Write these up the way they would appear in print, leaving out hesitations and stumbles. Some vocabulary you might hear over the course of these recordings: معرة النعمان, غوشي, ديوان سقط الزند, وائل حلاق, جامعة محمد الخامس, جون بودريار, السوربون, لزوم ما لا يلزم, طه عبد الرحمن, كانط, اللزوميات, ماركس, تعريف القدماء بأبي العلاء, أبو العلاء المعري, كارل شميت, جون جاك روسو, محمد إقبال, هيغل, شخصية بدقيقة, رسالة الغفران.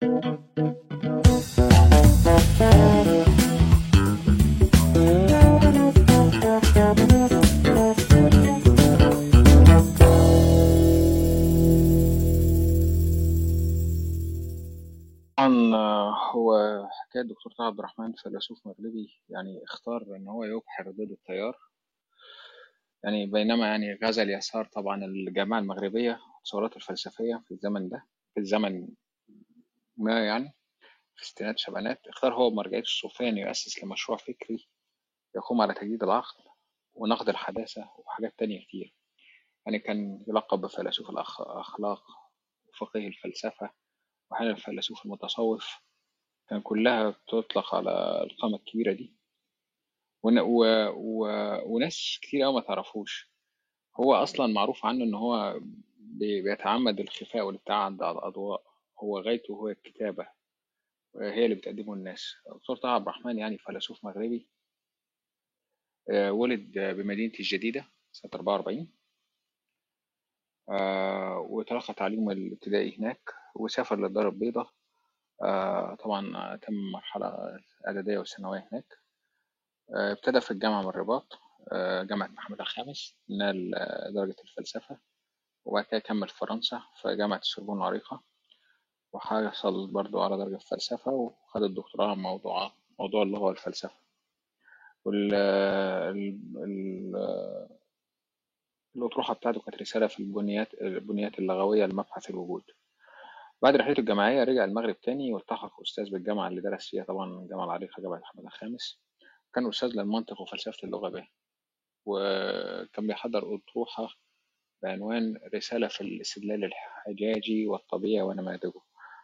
حكاية الدكتور طه عبد الرحمن فيلسوف مغربي يعني اختار ان هو يبحر ضد التيار، يعني بينما يعني غزا اليسار طبعا الجامعة المغربية الثورات الفلسفية في الزمن ما يعني في ستينات سبعينات، اختار هو مرجعية الصوفية أن يؤسس لمشروع فكري يقوم على تجديد العقل ونقد الحداثة وحاجات تانية كتير. يعني كان يلقب بفيلسوف الأخلاق وفقيه الفلسفة وحين الفيلسوف المتصوف، كان كلها تطلق على القامة الكبيرة دي وناس كتير أو ما تعرفوش. هو أصلا معروف عنه إن هو بيتعمد الخفاء والابتعاد على الأضواء، هو غايته هو الكتابة هي اللي بتقدمه الناس. الدكتور طه عبد الرحمن يعني فيلسوف مغربي ولد بمدينة الجديدة سنة 44 وتلقى تعليمه الابتدائي هناك وسافر للدار البيضاء. طبعا تم مرحلة إعدادية وثانوية هناك. ابتدى في الجامعة من الرباط، جامعة محمد الخامس، نال درجة الفلسفة وبعد كده كمل في فرنسا في جامعة السوربون العريقة وحصل برضو على درجة الفلسفة وخد الدكتوراه عن موضوع اللغة والفلسفة. الأطروحة بتاعته كانت رسالة في البنيات اللغوية لمبحث الوجود. بعد رحلته الجامعية رجع المغرب تاني والتحق أستاذ بالجامعة اللي درس فيها، طبعا الجامعة العريقة جامعة محمد الخامس، كان أستاذ للمنطق وفلسفة اللغة به، وكان بيحضر أطروحة بعنوان رسالة في الاستدلال الحجاجي والطبيعي ونماذجه،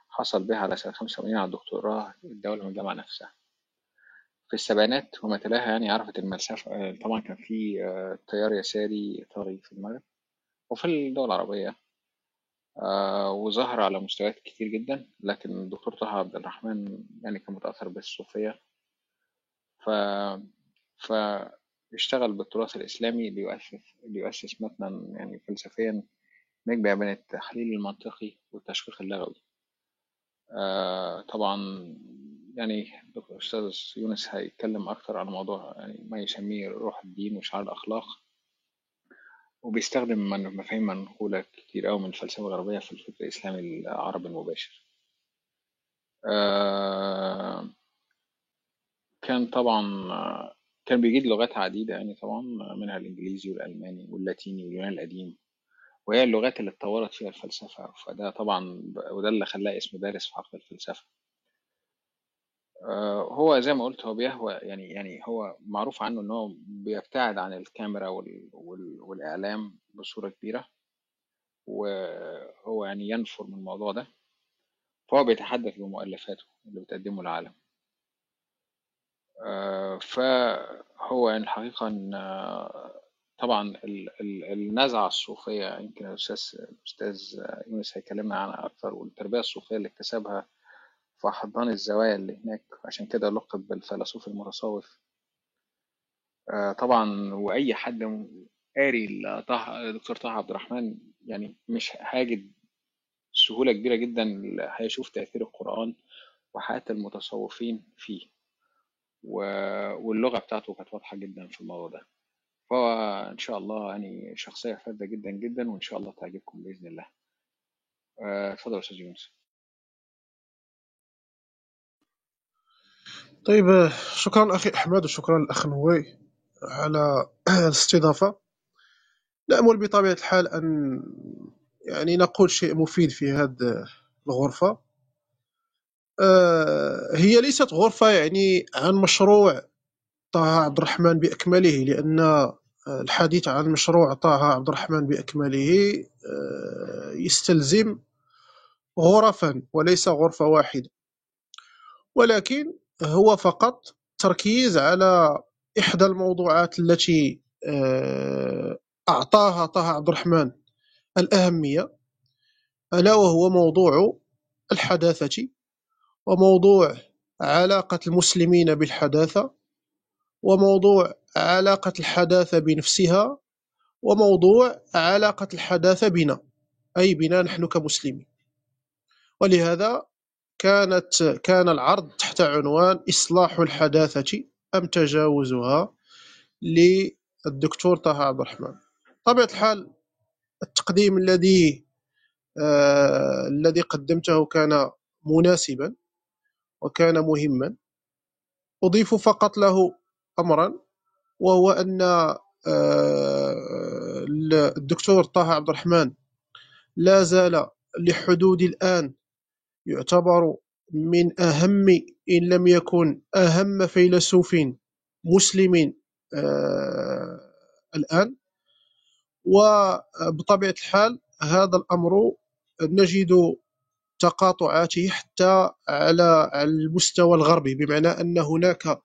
حصل بها على سنة 85 على الدكتوراه الدولة من الجامعة نفسها. في السبعينات وما تلاها يعني عرفت الفلسفة، طبعا كان في تيار يساري طاغي في المغرب وفي الدول العربية وظهر على مستويات كتير جدا، لكن الدكتور طه عبد الرحمن يعني كان متأثر بالصوفية فاشتغل بالتراث الإسلامي ليؤسس متنا يعني فلسفيا يجمع بين التحليل المنطقي والتشويق اللغوي. طبعا يعني الأستاذ يونس هيتكلم أكتر عن موضوع يعني ما يسميه روح الدين وشعار الأخلاق، وبيستخدم مفاهيم منقولة كتير أوي من الفلسفة الغربية في الفكر الإسلامي العربي المباشر. كان بيجيد لغات عديدة يعني طبعا منها الإنجليزي والألماني واللاتيني واليوناني القديم، وهي اللغات اللي اتطورت فيها الفلسفة، فده طبعا وده اللي خلاه اسم دارس في حق الفلسفة. هو زي ما قلت هو بيهوى يعني هو معروف عنه ان هو بيبتعد عن الكاميرا والإعلام بصورة كبيرة، وهو يعني ينفر من الموضوع ده، فهو بيتحدث بمؤلفاته اللي بتقدمه للعالم. فهو يعني الحقيقة ان طبعا النزعة الصوفية يمكن الأستاذ يونس هيكلمنا عنها أكتر، والتربية الصوفية اللي اكتسبها فحضان الزوايا اللي هناك، عشان كده لقب بالفيلسوف المتصوف. طبعا وأي حد قاري الدكتور طه عبد الرحمن يعني مش هاجد سهولة كبيرة جدا هيشوف تأثير القرآن وحياة المتصوفين فيه، واللغة بتاعته كانت واضحة جدا في الموضوع ده. فإن شاء الله يعني شخصية فذة جدا جدا وإن شاء الله تعجبكم بإذن الله. اتفضل يا أستاذ يونس. طيب شكرا أخي أحمد وشكرا الأخ نواي على الاستضافة. نأمل بطبيعة الحال أن يعني نقول شيء مفيد في هذه الغرفة. هي ليست غرفة يعني عن مشروع طه عبد الرحمن بأكمله، لأن الحديث عن مشروع طه عبد الرحمن بأكمله يستلزم غرفا وليس غرفة واحدة، ولكن هو فقط تركيز على إحدى الموضوعات التي أعطاها طه عبد الرحمن الأهمية، ألا وهو موضوع الحداثة وموضوع علاقة المسلمين بالحداثة وموضوع علاقة الحداثة بنفسها وموضوع علاقة الحداثة بنا، أي بنا نحن كمسلمين. ولهذا كان العرض تحت عنوان إصلاح الحداثة أم تجاوزها للدكتور طه عبد الرحمن. طبعا الحال التقديم الذي قدمته كان مناسبا وكان مهما. أضيف فقط له أمرا، وهو أن الدكتور طه عبد الرحمن لا زال لحدود الآن يعتبر من أهم إن لم يكن أهم فيلسوف مسلم الآن. وبطبيعة الحال هذا الأمر نجد تقاطعاته حتى على المستوى الغربي، بمعنى أن هناك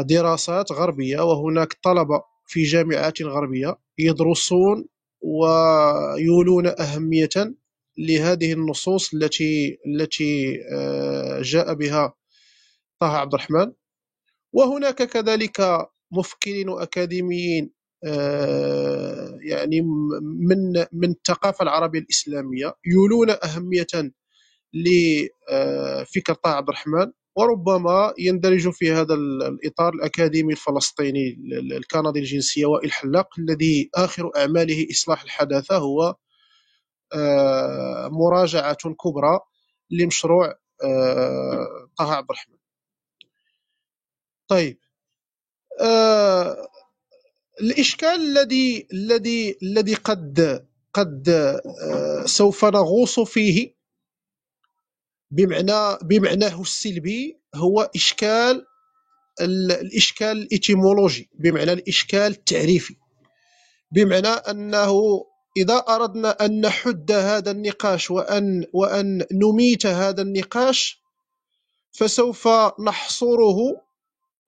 دراسات غربية وهناك طلبة في جامعات غربية يدرسون ويولون أهمية لهذه النصوص التي جاء بها طه عبد الرحمن. وهناك كذلك مفكرين وأكاديميين يعني من الثقافة العربية الإسلامية يولون أهمية لفكر طه عبد الرحمن، وربما يندرج في هذا الإطار الأكاديمي الفلسطيني الكندي الجنسية وائل حلاق، الذي آخر أعماله إصلاح الحداثة هو مراجعة كبرى لمشروع طه عبد الرحمن. طيب، الإشكال الذي قد سوف نغوص فيه بمعناه السلبي هو الإشكال الإتيمولوجي، بمعنى الإشكال التعريفي، بمعنى أنه إذا أردنا أن نحد هذا النقاش وأن نميت هذا النقاش فسوف نحصره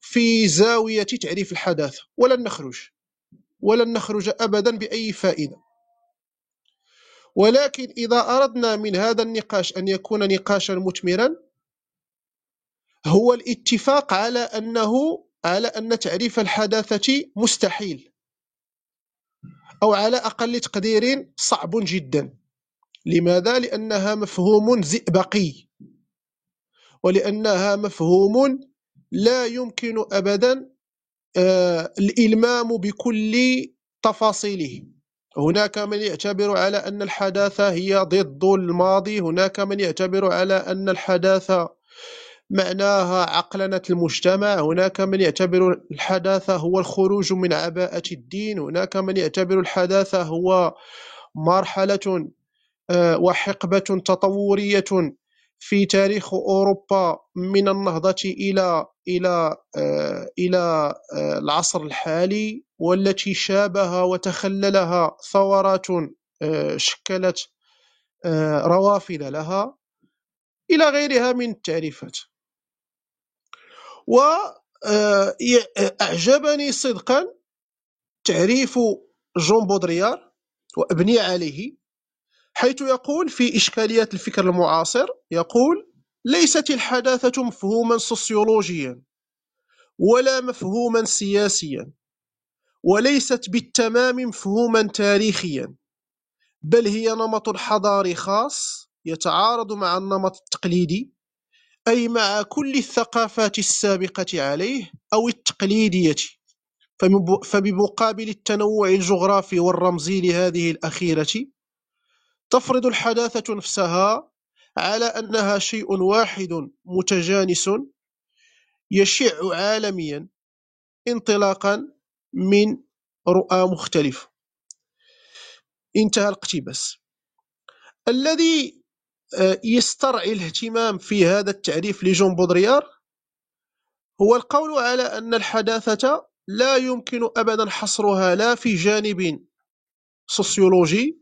في زاوية تعريف الحداثة، ولن نخرج أبدا بأي فائدة. ولكن إذا أردنا من هذا النقاش أن يكون نقاشا مثمرا هو الاتفاق على أن تعريف الحداثة مستحيل، أو على أقل تقدير صعب جدا. لماذا؟ لأنها مفهوم زئبقي، ولأنها مفهوم لا يمكن أبدا الإلمام بكل تفاصيله. هناك من يعتبر على أن الحداثة هي ضد الماضي، هناك من يعتبر على أن الحداثة معناها عقلنة المجتمع، هناك من يعتبر الحداثة هو الخروج من عباءة الدين، هناك من يعتبر الحداثة هو مرحلة وحقبة تطورية في تاريخ أوروبا من النهضة إلى العصر الحالي، والتي شابها وتخللها ثورات شكلت روافد لها، إلى غيرها من التعريفات. وأعجبني صدقا تعريف جون بودريار وأبني عليه، حيث يقول في إشكاليات الفكر المعاصر، يقول: ليست الحداثة مفهوما سوسيولوجيا ولا مفهوما سياسيا، وليست بالتمام مفهوما تاريخيا، بل هي نمط حضاري خاص يتعارض مع النمط التقليدي، أي مع كل الثقافات السابقة عليه أو التقليدية، فبمقابل التنوع الجغرافي والرمزي لهذه الأخيرة تفرض الحداثة نفسها على أنها شيء واحد متجانس يشع عالميا انطلاقا من رؤى مختلفة. انتهى الاقتباس. الذي يسترعي الاهتمام في هذا التعريف لجون بودريار هو القول على أن الحداثة لا يمكن أبدا حصرها لا في جانب سوسيولوجي،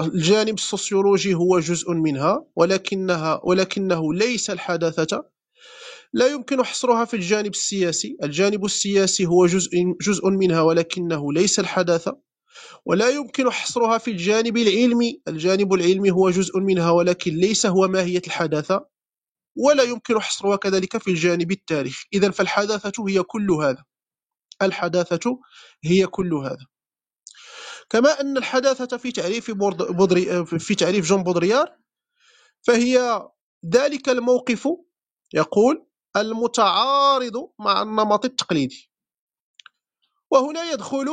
الجانب السوسيولوجي هو جزء منها، ولكنه ليس الحداثة، لا يمكن حصرها في الجانب السياسي، الجانب السياسي هو جزء منها ولكنه ليس الحداثة، ولا يمكن حصرها في الجانب العلمي، الجانب العلمي هو جزء منها ولكن ليس هو ماهية الحداثة، ولا يمكن حصرها كذلك في الجانب التاريخي. إذن فالحداثة هي كل هذا، الحداثة هي كل هذا. كما أن الحداثة في تعريف جون بودريار فهي ذلك الموقف يقول المتعارض مع النمط التقليدي. وهنا يدخل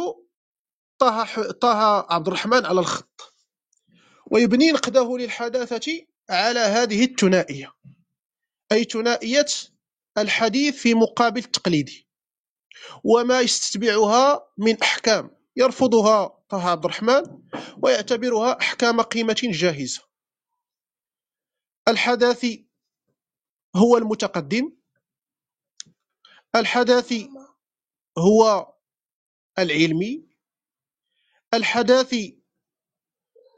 طه عبد الرحمن على الخط ويبني نقده للحداثة على هذه الثنائية، أي ثنائية الحديث في مقابل التقليدي وما يستتبعها من أحكام يرفضها طه عبد الرحمن ويعتبرها أحكام قيمة جاهزة. الحداثي هو المتقدم، الحداثي هو العلمي، الحداثي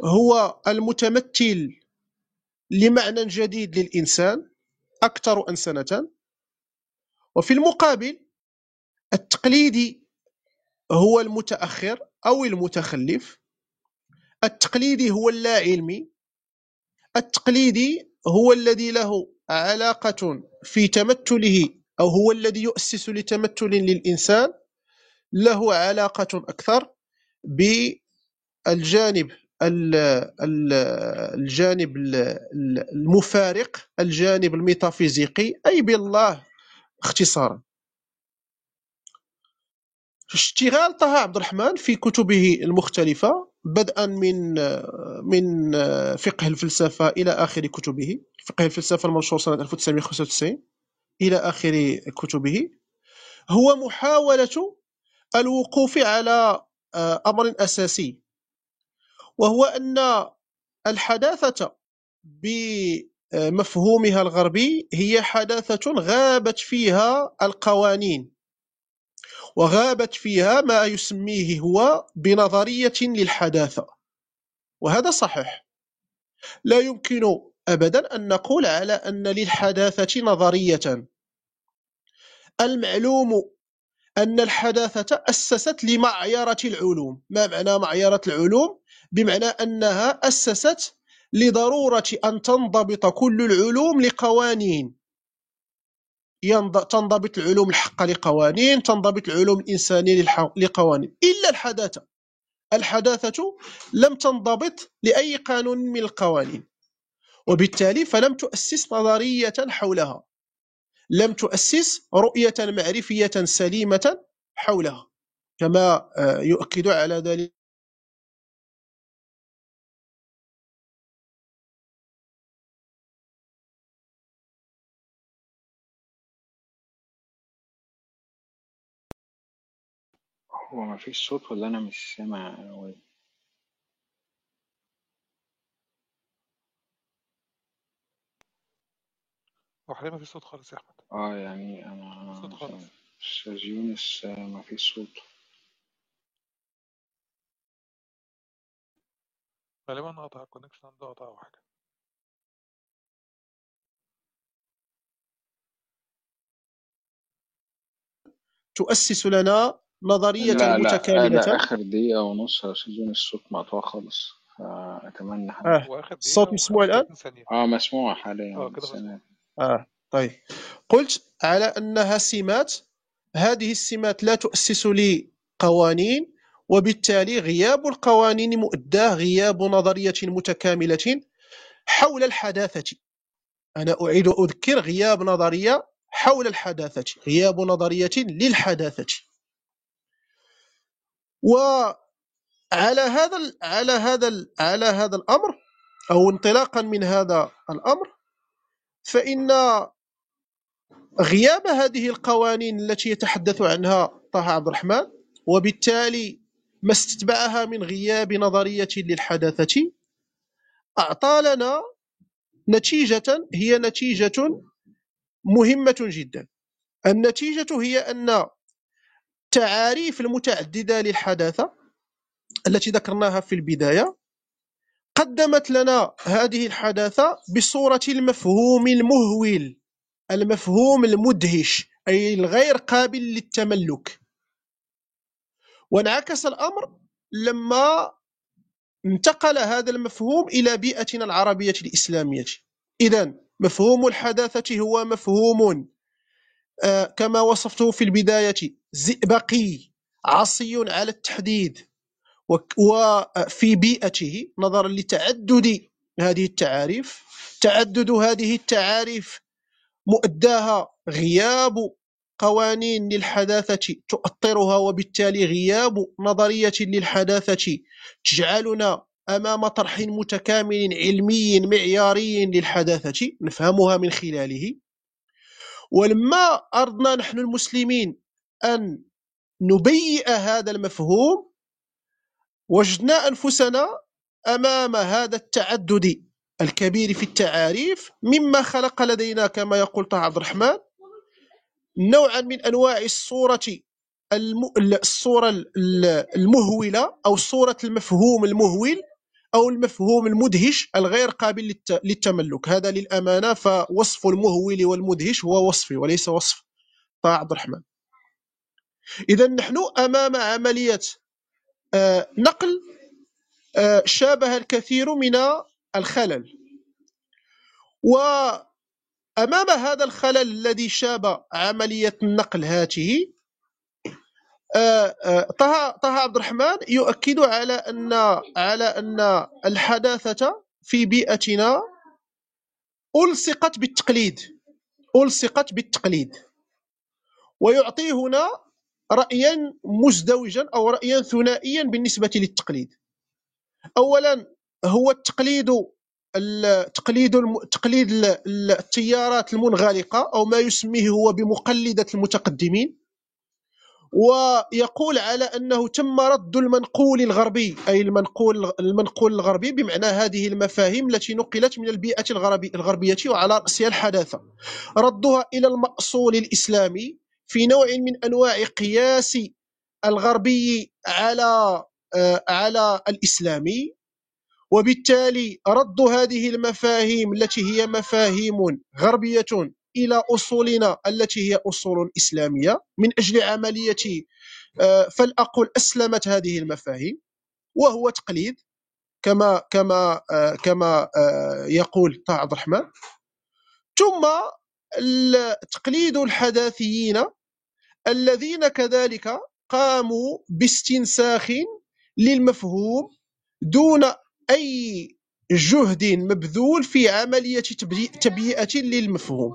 هو المتمثل لمعنى جديد للإنسان أكثر أنسنة، وفي المقابل التقليدي هو المتأخر أو المتخلف، التقليدي هو اللا علمي، التقليدي هو الذي له علاقة في تمثله أو هو الذي يؤسس لتمثل للإنسان له علاقة أكثر بالجانب المفارق، الجانب الميتافيزيقي، أي بالله اختصارا. اشتغال طه عبد الرحمن في كتبه المختلفة بدءا من فقه الفلسفة إلى آخر كتبه، فقه الفلسفة المنشور سنة 1995 إلى آخر كتبه، هو محاولة الوقوف على أمر أساسي، وهو أن الحداثة بمفهومها الغربي هي حداثة غابت فيها القوانين وغابت فيها ما يسميه هو بنظرية للحداثة، وهذا صحيح. لا يمكن أبدا أن نقول على أن للحداثة نظرية. المعلوم أن الحداثة أسست لمعيرة العلوم. ما معنى معيرة العلوم؟ بمعنى أنها أسست لضرورة أن تنضبط كل العلوم لقوانين، تنضبط العلوم الحقة لقوانين، تنضبط العلوم الإنسانية لقوانين، إلا الحداثة. الحداثة لم تنضبط لأي قانون من القوانين، وبالتالي فلم تؤسس نظرية حولها، لم تؤسس رؤية معرفية سليمة حولها، كما يؤكد على ذلك هو. ما فيش صوت ولا أنا مش سامع؟ وحاليا ما فيش صوت خالص يا أحمد. يعني أنا صوت خالص أستاذ يونس، ما فيش صوت غالبا، قطع الكونكشن عنده، قطع أو حاجة. تؤسس لنا نظرية متكاملة. لا آخر دقيقة ونص يا أستاذ يونس الصوت مقطوع خالص، فأتمنى الصوت مسموع الآن؟ مسموع حاليا. طيب، قلت على أنها سمات، هذه السمات لا تؤسس لقوانين، وبالتالي غياب القوانين مؤداه غياب نظرية متكاملة حول الحداثة. أنا أعيد أذكر، غياب نظرية حول الحداثة، غياب نظرية للحداثة. وعلى هذا على هذا على هذا الأمر، أو انطلاقا من هذا الأمر، فإن غياب هذه القوانين التي يتحدث عنها طه عبد الرحمن، وبالتالي ما استتبعها من غياب نظرية للحداثة، أعطى لنا نتيجة هي نتيجة مهمة جدا. النتيجة هي أن التعاريف المتعددة للحداثة التي ذكرناها في البداية قدمت لنا هذه الحداثة بصورة المفهوم المهول، المفهوم المدهش، أي الغير قابل للتملك. وانعكس الأمر لما انتقل هذا المفهوم إلى بيئتنا العربية الإسلامية. إذن مفهوم الحداثة هو مفهوم كما وصفته في البداية زئبقي، عصي على التحديد، وفي بيئته نظرا لتعدد هذه التعاريف، تعدد هذه التعاريف مؤداها غياب قوانين للحداثة تؤطرها، وبالتالي غياب نظرية للحداثة تجعلنا أمام طرح متكامل علمي معياري للحداثة نفهمها من خلاله. ولما أردنا نحن المسلمين أن نبيئ هذا المفهوم وجدنا أنفسنا أمام هذا التعدد الكبير في التعاريف، مما خلق لدينا كما يقول طه عبد الرحمن نوعا من أنواع الصورة المهولة أو صورة المفهوم المهول أو المفهوم المدهش الغير قابل للتملك. هذا للأمانة فوصف المهول والمدهش هو وصفي وليس وصف طه عبد الرحمن. إذا نحن أمام عملية نقل شابه الكثير من الخلل، وأمام هذا الخلل الذي شاب عملية النقل هاته طه عبد الرحمن يؤكد على أن الحداثة في بيئتنا ألصقت بالتقليد، ويعطي هنا رأيا مزدوجا أو رأيا ثنائيا بالنسبة للتقليد. أولا هو تقليد التيارات المنغلقة أو ما يسميه هو بمقلدة المتقدمين، ويقول على أنه تم رد المنقول الغربي، أي المنقول الغربي بمعنى هذه المفاهيم التي نقلت من البيئة الغربية وعلى رأسها الحداثة، ردها إلى المأصول الإسلامي في نوع من أنواع قياس الغربي على الإسلامي، وبالتالي رد هذه المفاهيم التي هي مفاهيم غربية إلى أصولنا التي هي أصول إسلامية من أجل عملية فلأقول أسلمت هذه المفاهيم، وهو تقليد كما يقول طه عبد الرحمن. ثم تقليد الحداثيين الذين كذلك قاموا باستنساخ للمفهوم دون أي جهد مبذول في عملية تبيئة للمفهوم.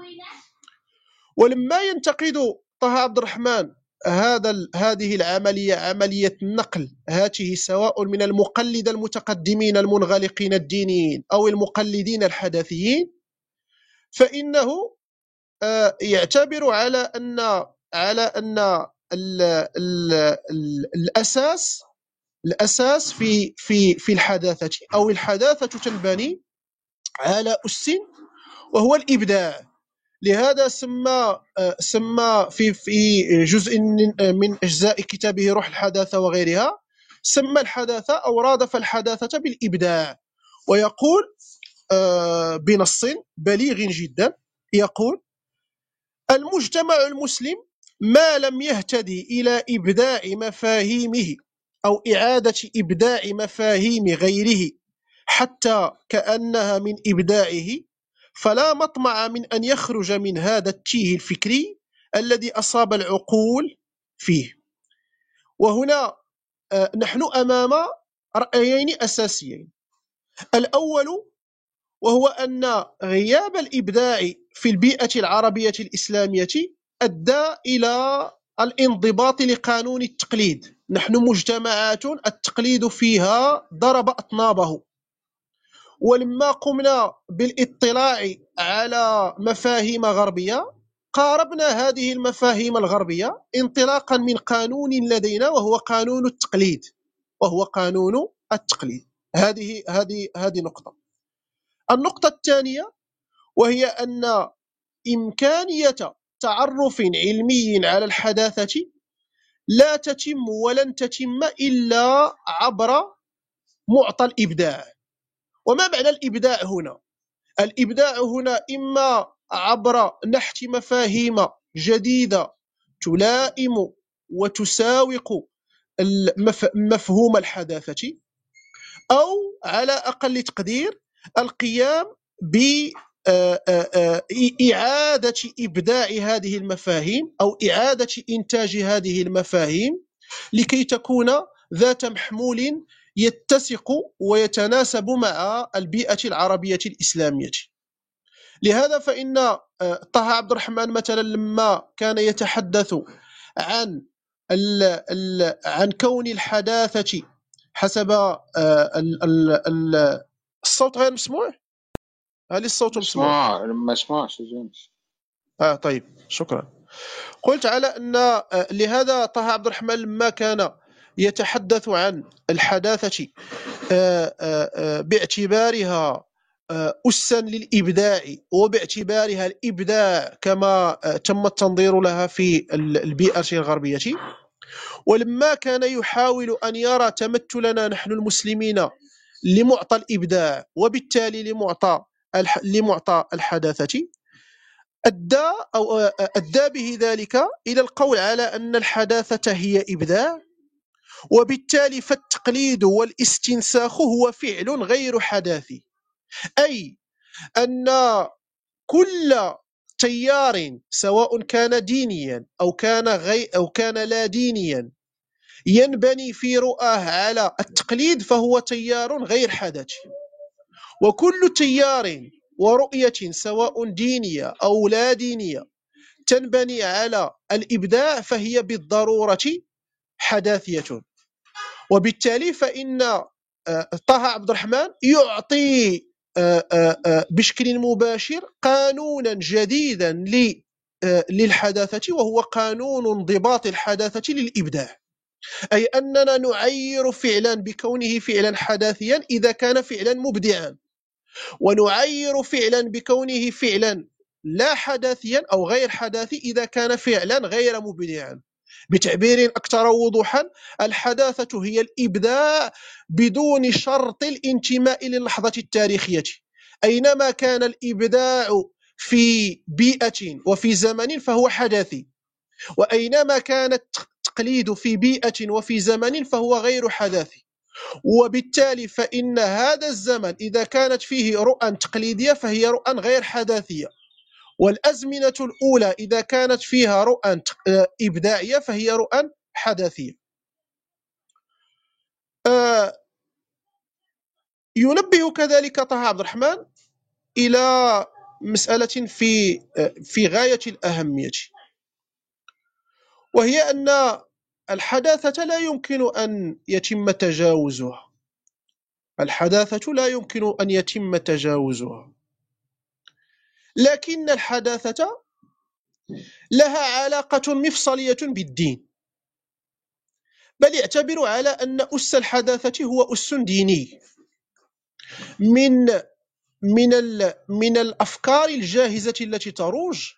ولما ينتقد طه عبد الرحمن هذه العملية، عملية النقل هاته سواء من المقلد المتقدمين المنغلقين الدينيين أو المقلدين الحداثيين، فإنه يعتبر على أن الأساس في الحداثة أو الحداثة تنبني على أس وهو الإبداع. لهذا سمى في جزء من أجزاء كتابه روح الحداثة وغيرها، سمى الحداثة أو رادف الحداثة بالإبداع، ويقول بنص بليغ جدا، يقول: المجتمع المسلم ما لم يهتدي إلى إبداع مفاهيمه أو إعادة إبداع مفاهيم غيره حتى كأنها من إبداعه، فلا مطمع من أن يخرج من هذا التيه الفكري الذي أصاب العقول فيه. وهنا نحن أمام رأيين أساسيين، الأول وهو أن غياب الإبداع في البيئة العربية الإسلامية أدى إلى الانضباط لقانون التقليد. نحن مجتمعات التقليد فيها ضرب أطنابه، ولما قمنا بالاطلاع على مفاهيم غربية قاربنا هذه المفاهيم الغربية انطلاقا من قانون لدينا وهو قانون التقليد. هذه نقطة. النقطة الثانية وهي أن إمكانية تعرف علمي على الحداثة لا تتم ولن تتم إلا عبر معطى الإبداع. وما معنى الإبداع هنا؟ الإبداع هنا إما عبر نحت مفاهيم جديدة تلائم وتساوق مفهوم الحداثة، أو على أقل تقدير القيام بإعادة إبداع هذه المفاهيم أو إعادة إنتاج هذه المفاهيم لكي تكون ذات محمول يتسق ويتناسب مع البيئة العربية الإسلامية. لهذا فإن طه عبد الرحمن مثلا لما كان يتحدث عن كون الحداثة حسب الصوت غير مسموع، هل الصوت مسموع؟ مسموعش. طيب شكرا. قلت على أن لهذا طه عبد الرحمن لما كان يتحدث عن الحداثة باعتبارها أسا للإبداع وباعتبارها الإبداع كما تم التنظير لها في البيئة الغربية، ولما كان يحاول أن يرى تمثلنا نحن المسلمين لمعطى الإبداع وبالتالي لمعطى الحداثة، أدى به ذلك إلى القول على أن الحداثة هي إبداع، وبالتالي فالتقليد والاستنساخ هو فعل غير حداثي، أي أن كل تيار سواء كان دينيا أو كان لا دينيا ينبني في رؤاه على التقليد فهو تيار غير حداثي، وكل تيار ورؤية سواء دينية أو لا دينية تنبني على الإبداع فهي بالضرورة حداثية. وبالتالي فإن طه عبد الرحمن يعطي بشكل مباشر قانونا جديدا للحداثة، وهو قانون انضباط الحداثة للإبداع، أي أننا نعير فعلا بكونه فعلا حداثيا إذا كان فعلا مبدعا، ونعير فعلا بكونه فعلا لا حداثيا أو غير حداثي إذا كان فعلا غير مبدعا. بتعبير أكثر وضوحا، الحداثة هي الإبداع بدون شرط الانتماء للحظة التاريخية، أينما كان الإبداع في بيئة وفي زمن فهو حداثي، وأينما كان التقليد في بيئة وفي زمن فهو غير حداثي. وبالتالي فإن هذا الزمن إذا كانت فيه رؤى تقليدية فهي رؤى غير حداثية، والأزمنة الأولى إذا كانت فيها رؤى إبداعية فهي رؤى حداثية. ينبه كذلك طه عبد الرحمن إلى مسألة في غاية الأهمية، وهي أن الحداثة لا يمكن أن يتم تجاوزها، الحداثة لا يمكن أن يتم تجاوزها، لكن الحداثة لها علاقة مفصلية بالدين، بل اعتبروا على أن أس الحداثة هو أس ديني من الأفكار الجاهزة التي تروج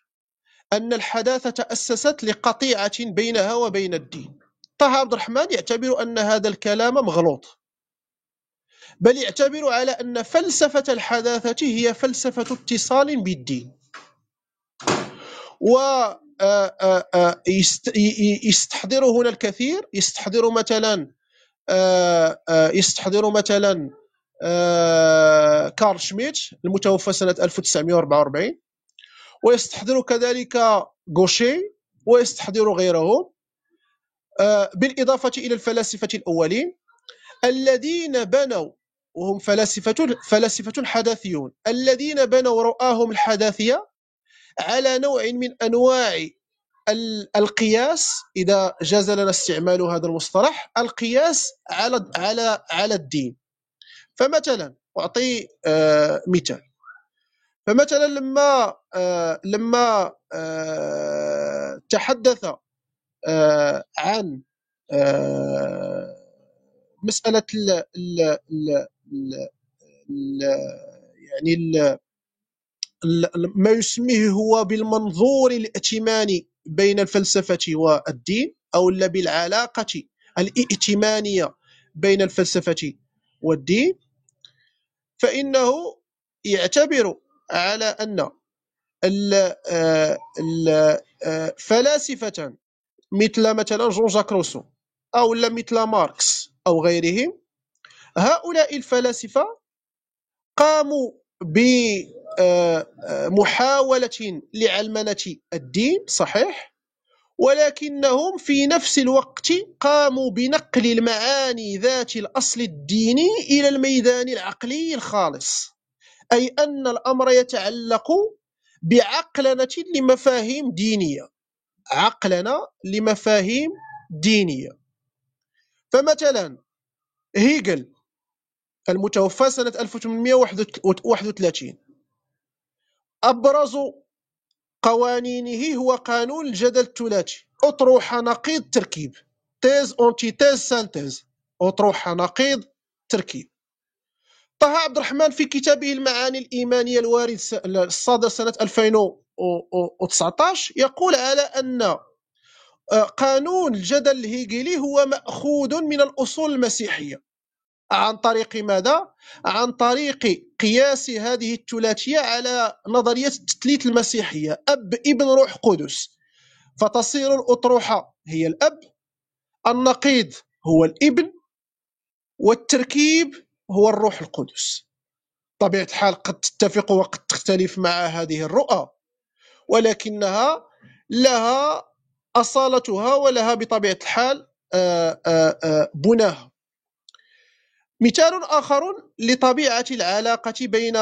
أن الحداثة أسست لقطيعة بينها وبين الدين. طه عبد الرحمن يعتبر أن هذا الكلام مغلوط، بل يعتبر على أن فلسفة الحداثة هي فلسفة اتصال بالدين، ويستحضر هنا الكثير، يستحضر مثلا كارل شميت المتوفى سنة 1944، ويستحضر كذلك غوشي، ويستحضر غيرهم، بالإضافة إلى الفلاسفة الأولين الذين بنوا، وهم فلاسفة حداثيون، الذين بنوا رؤاهم الحداثية على نوع من أنواع القياس، إذا جاز لنا استعمال هذا المصطلح، القياس على الدين. فمثلا أعطي مثال، فمثلا لما تحدث عن مسألة ما يسميه هو بالمنظور الائتماني بين الفلسفة والدين، أو بالعلاقة الائتمانية بين الفلسفة والدين، فإنه يعتبر على أن فلاسفة مثلا جون جاك روسو أو مثل ماركس أو غيرهم، هؤلاء الفلاسفة قاموا بمحاولة لعلمنة الدين، صحيح، ولكنهم في نفس الوقت قاموا بنقل المعاني ذات الأصل الديني إلى الميدان العقلي الخالص، أي أن الأمر يتعلق بعقلنة لمفاهيم دينية، عقلنة لمفاهيم دينية. فمثلا هيغل المتوفى سنة 1831 أبرز قوانينه هو قانون الجدل الثلاثي، أطروحة نقيض تركيب، تيز أنتيتيز سانتيز، أطروحة نقيض تركيب. طه عبد الرحمن في كتابه المعاني الإيمانية الوارد الصادر سنة 2019 يقول على أن قانون الجدل الهيجلي هو مأخوذ من الأصول المسيحية، عن طريق ماذا؟ عن طريق قياس هذه الثلاثية على نظرية التثليث المسيحية، أب ابن روح قدس، فتصير الأطروحة هي الأب، النقيض هو الابن، والتركيب هو الروح القدس. طبيعة الحال قد تتفق وقد تختلف مع هذه الرؤى، ولكنها لها أصالتها ولها بطبيعة الحال بناها. مثال آخر لطبيعة العلاقة بين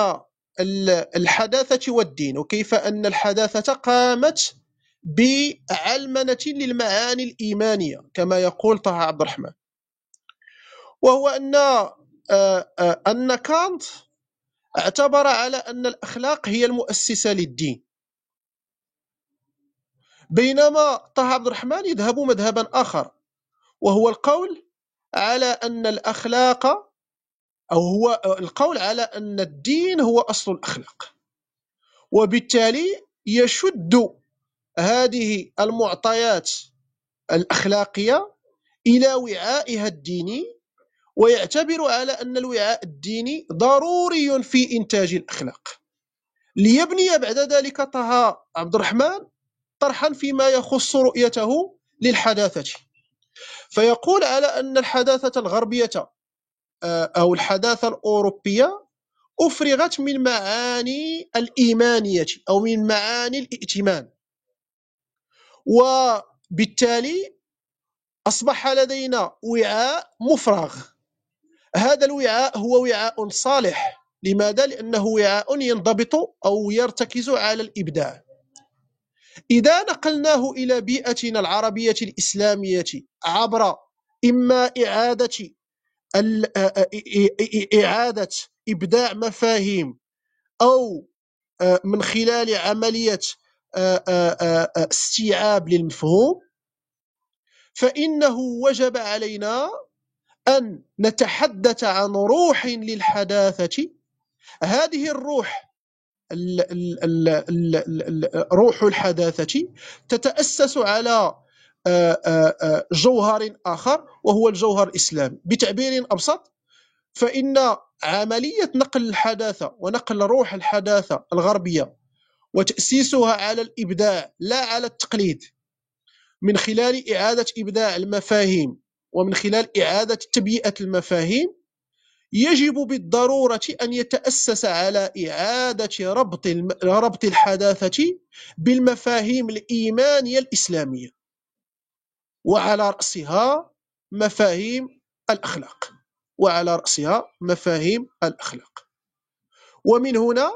الحداثة والدين، وكيف أن الحداثة قامت بعلمنة للمعاني الإيمانية كما يقول طه عبد الرحمن، وهو أن كانط اعتبر على أن الأخلاق هي المؤسسة للدين، بينما طه عبد الرحمن يذهب مذهبا آخر، وهو القول على أن الأخلاق أو هو القول على أن الدين هو أصل الأخلاق، وبالتالي يشد هذه المعطيات الأخلاقية إلى وعائها الديني، ويعتبر على أن الوعاء الديني ضروري في إنتاج الأخلاق، ليبني بعد ذلك طه عبد الرحمن طرحا فيما يخص رؤيته للحداثة، فيقول على أن الحداثة الغربية أو الحداثة الأوروبية أفرغت من معاني الإيمانية أو من معاني الائتمان، وبالتالي أصبح لدينا وعاء مفرغ. هذا الوعاء هو وعاء صالح، لماذا؟ لأنه وعاء ينضبط أو يرتكز على الإبداع. إذا نقلناه إلى بيئتنا العربية الإسلامية عبر إما إعادة إبداع مفاهيم أو من خلال عملية استيعاب للمفهوم، فإنه وجب علينا أن نتحدث عن روح للحداثة، هذه الروح روح الحداثة تتأسس على جوهر آخر وهو الجوهر الإسلامي. بتعبير أبسط، فإن عملية نقل الحداثة ونقل روح الحداثة الغربية وتأسيسها على الإبداع لا على التقليد، من خلال إعادة إبداع المفاهيم ومن خلال إعادة تبيئة المفاهيم، يجب بالضرورة أن يتأسس على إعادة ربط الحداثة بالمفاهيم الإيمانية الإسلامية، وعلى رأسها مفاهيم الأخلاق، وعلى رأسها مفاهيم الأخلاق. ومن هنا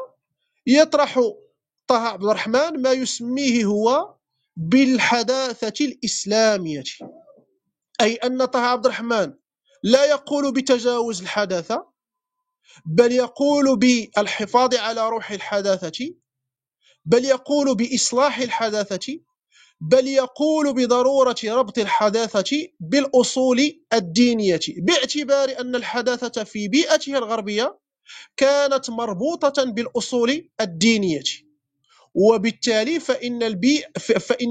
يطرح طه عبد الرحمن ما يسميه هو بالحداثة الإسلامية، أي أن طه عبد الرحمن لا يقول بتجاوز الحداثة، بل يقول بالحفاظ على روح الحداثة، بل يقول بإصلاح الحداثة، بل يقول بضرورة ربط الحداثة بالأصول الدينية، باعتبار أن الحداثة في بيئتها الغربية كانت مربوطة بالأصول الدينية، وبالتالي فإن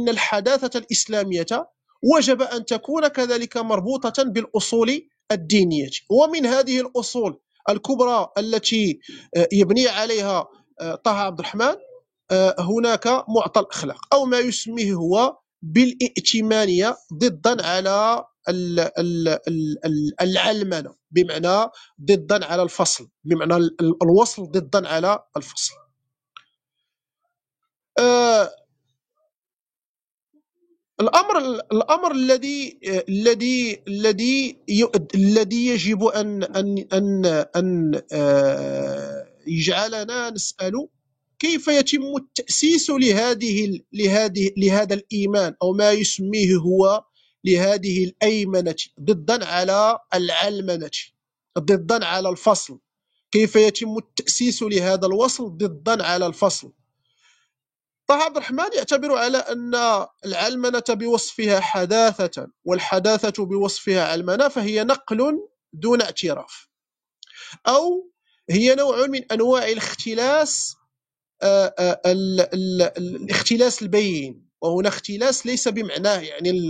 الحداثة الإسلامية وجب أن تكون كذلك مربوطة بالأصول الدينية. ومن هذه الأصول الكبرى التي يبني عليها طه عبد الرحمن هناك معطى الأخلاق، أو ما يسميه هو بالائتمانية ضدا على العلمنة، بمعنى ضدا على الفصل، بمعنى الوصل ضدا على الفصل. الامر الذي يجب ان يجعلنا نسأل كيف يتم التأسيس لهذا الإيمان أو ما يسميه هو لهذه الأيمنة ضدا على العلمنة ضدا على الفصل، كيف يتم التأسيس لهذا الوصل ضدا على الفصل. طه عبد الرحمن يعتبر على أن العلمنة بوصفها حداثة والحداثة بوصفها علمنة فهي نقل دون اعتراف، أو هي نوع من أنواع الاختلاس، الاختلاس البين، وهنا اختلاس ليس بمعناه يعني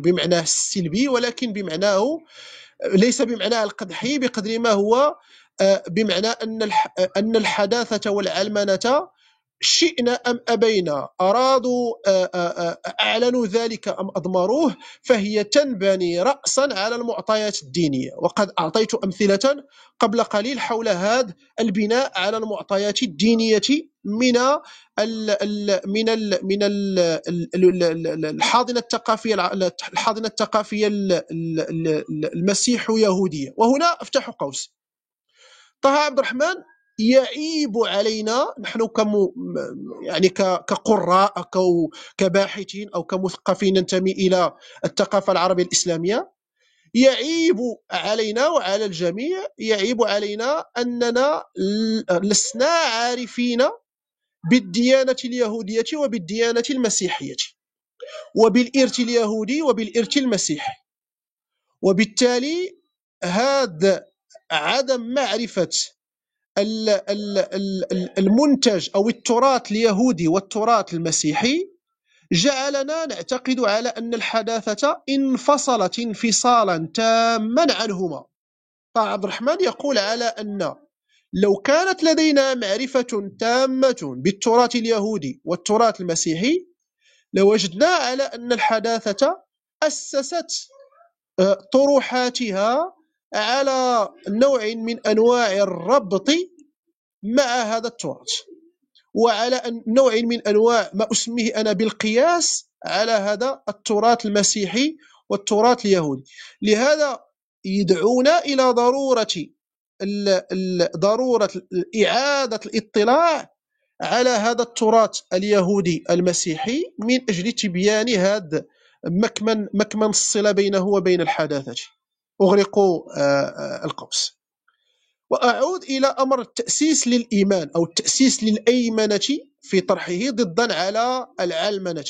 بمعناه السلبي، ولكن بمعناه ليس بمعناه القدحي بقدر ما هو بمعنى أن الحداثة والعلمنة شئنا أم أبينا، أرادوا أعلنوا ذلك أم أضمروه، فهي تنبني رأسا على المعطيات الدينية، وقد أعطيت أمثلة قبل قليل حول هذا البناء على المعطيات الدينية من الحاضنة الثقافية المسيح يهودية. وهنا أفتح قوس، طه عبد الرحمن يعيب علينا نحن يعني كقراء أو كباحثين أو كمثقفين ننتمي إلى الثقافة العربية الإسلامية، يعيب علينا وعلى الجميع، يعيب علينا أننا لسنا عارفين بالديانة اليهودية وبالديانة المسيحية وبالإرث اليهودي وبالإرث المسيحي، وبالتالي هذا عدم معرفة المنتج أو التراث اليهودي والتراث المسيحي جعلنا نعتقد على أن الحداثة انفصلت انفصالا تاما عنهما. طه عبد الرحمن يقول على أن لو كانت لدينا معرفة تامة بالتراث اليهودي والتراث المسيحي لوجدنا على أن الحداثة أسست طروحاتها على نوع من أنواع الربط مع هذا التراث، وعلى نوع من أنواع ما أسميه أنا بالقياس على هذا التراث المسيحي والتراث اليهودي. لهذا يدعونا إلى ضرورة إعادة الاطلاع على هذا التراث اليهودي المسيحي من أجل تبيان هذا مكمن الصلة بينه وبين الحداثة. أغلق القوس وأعود إلى أمر التأسيس للإيمان أو التأسيس للأيمنة في طرحه ضدا على العلمنة،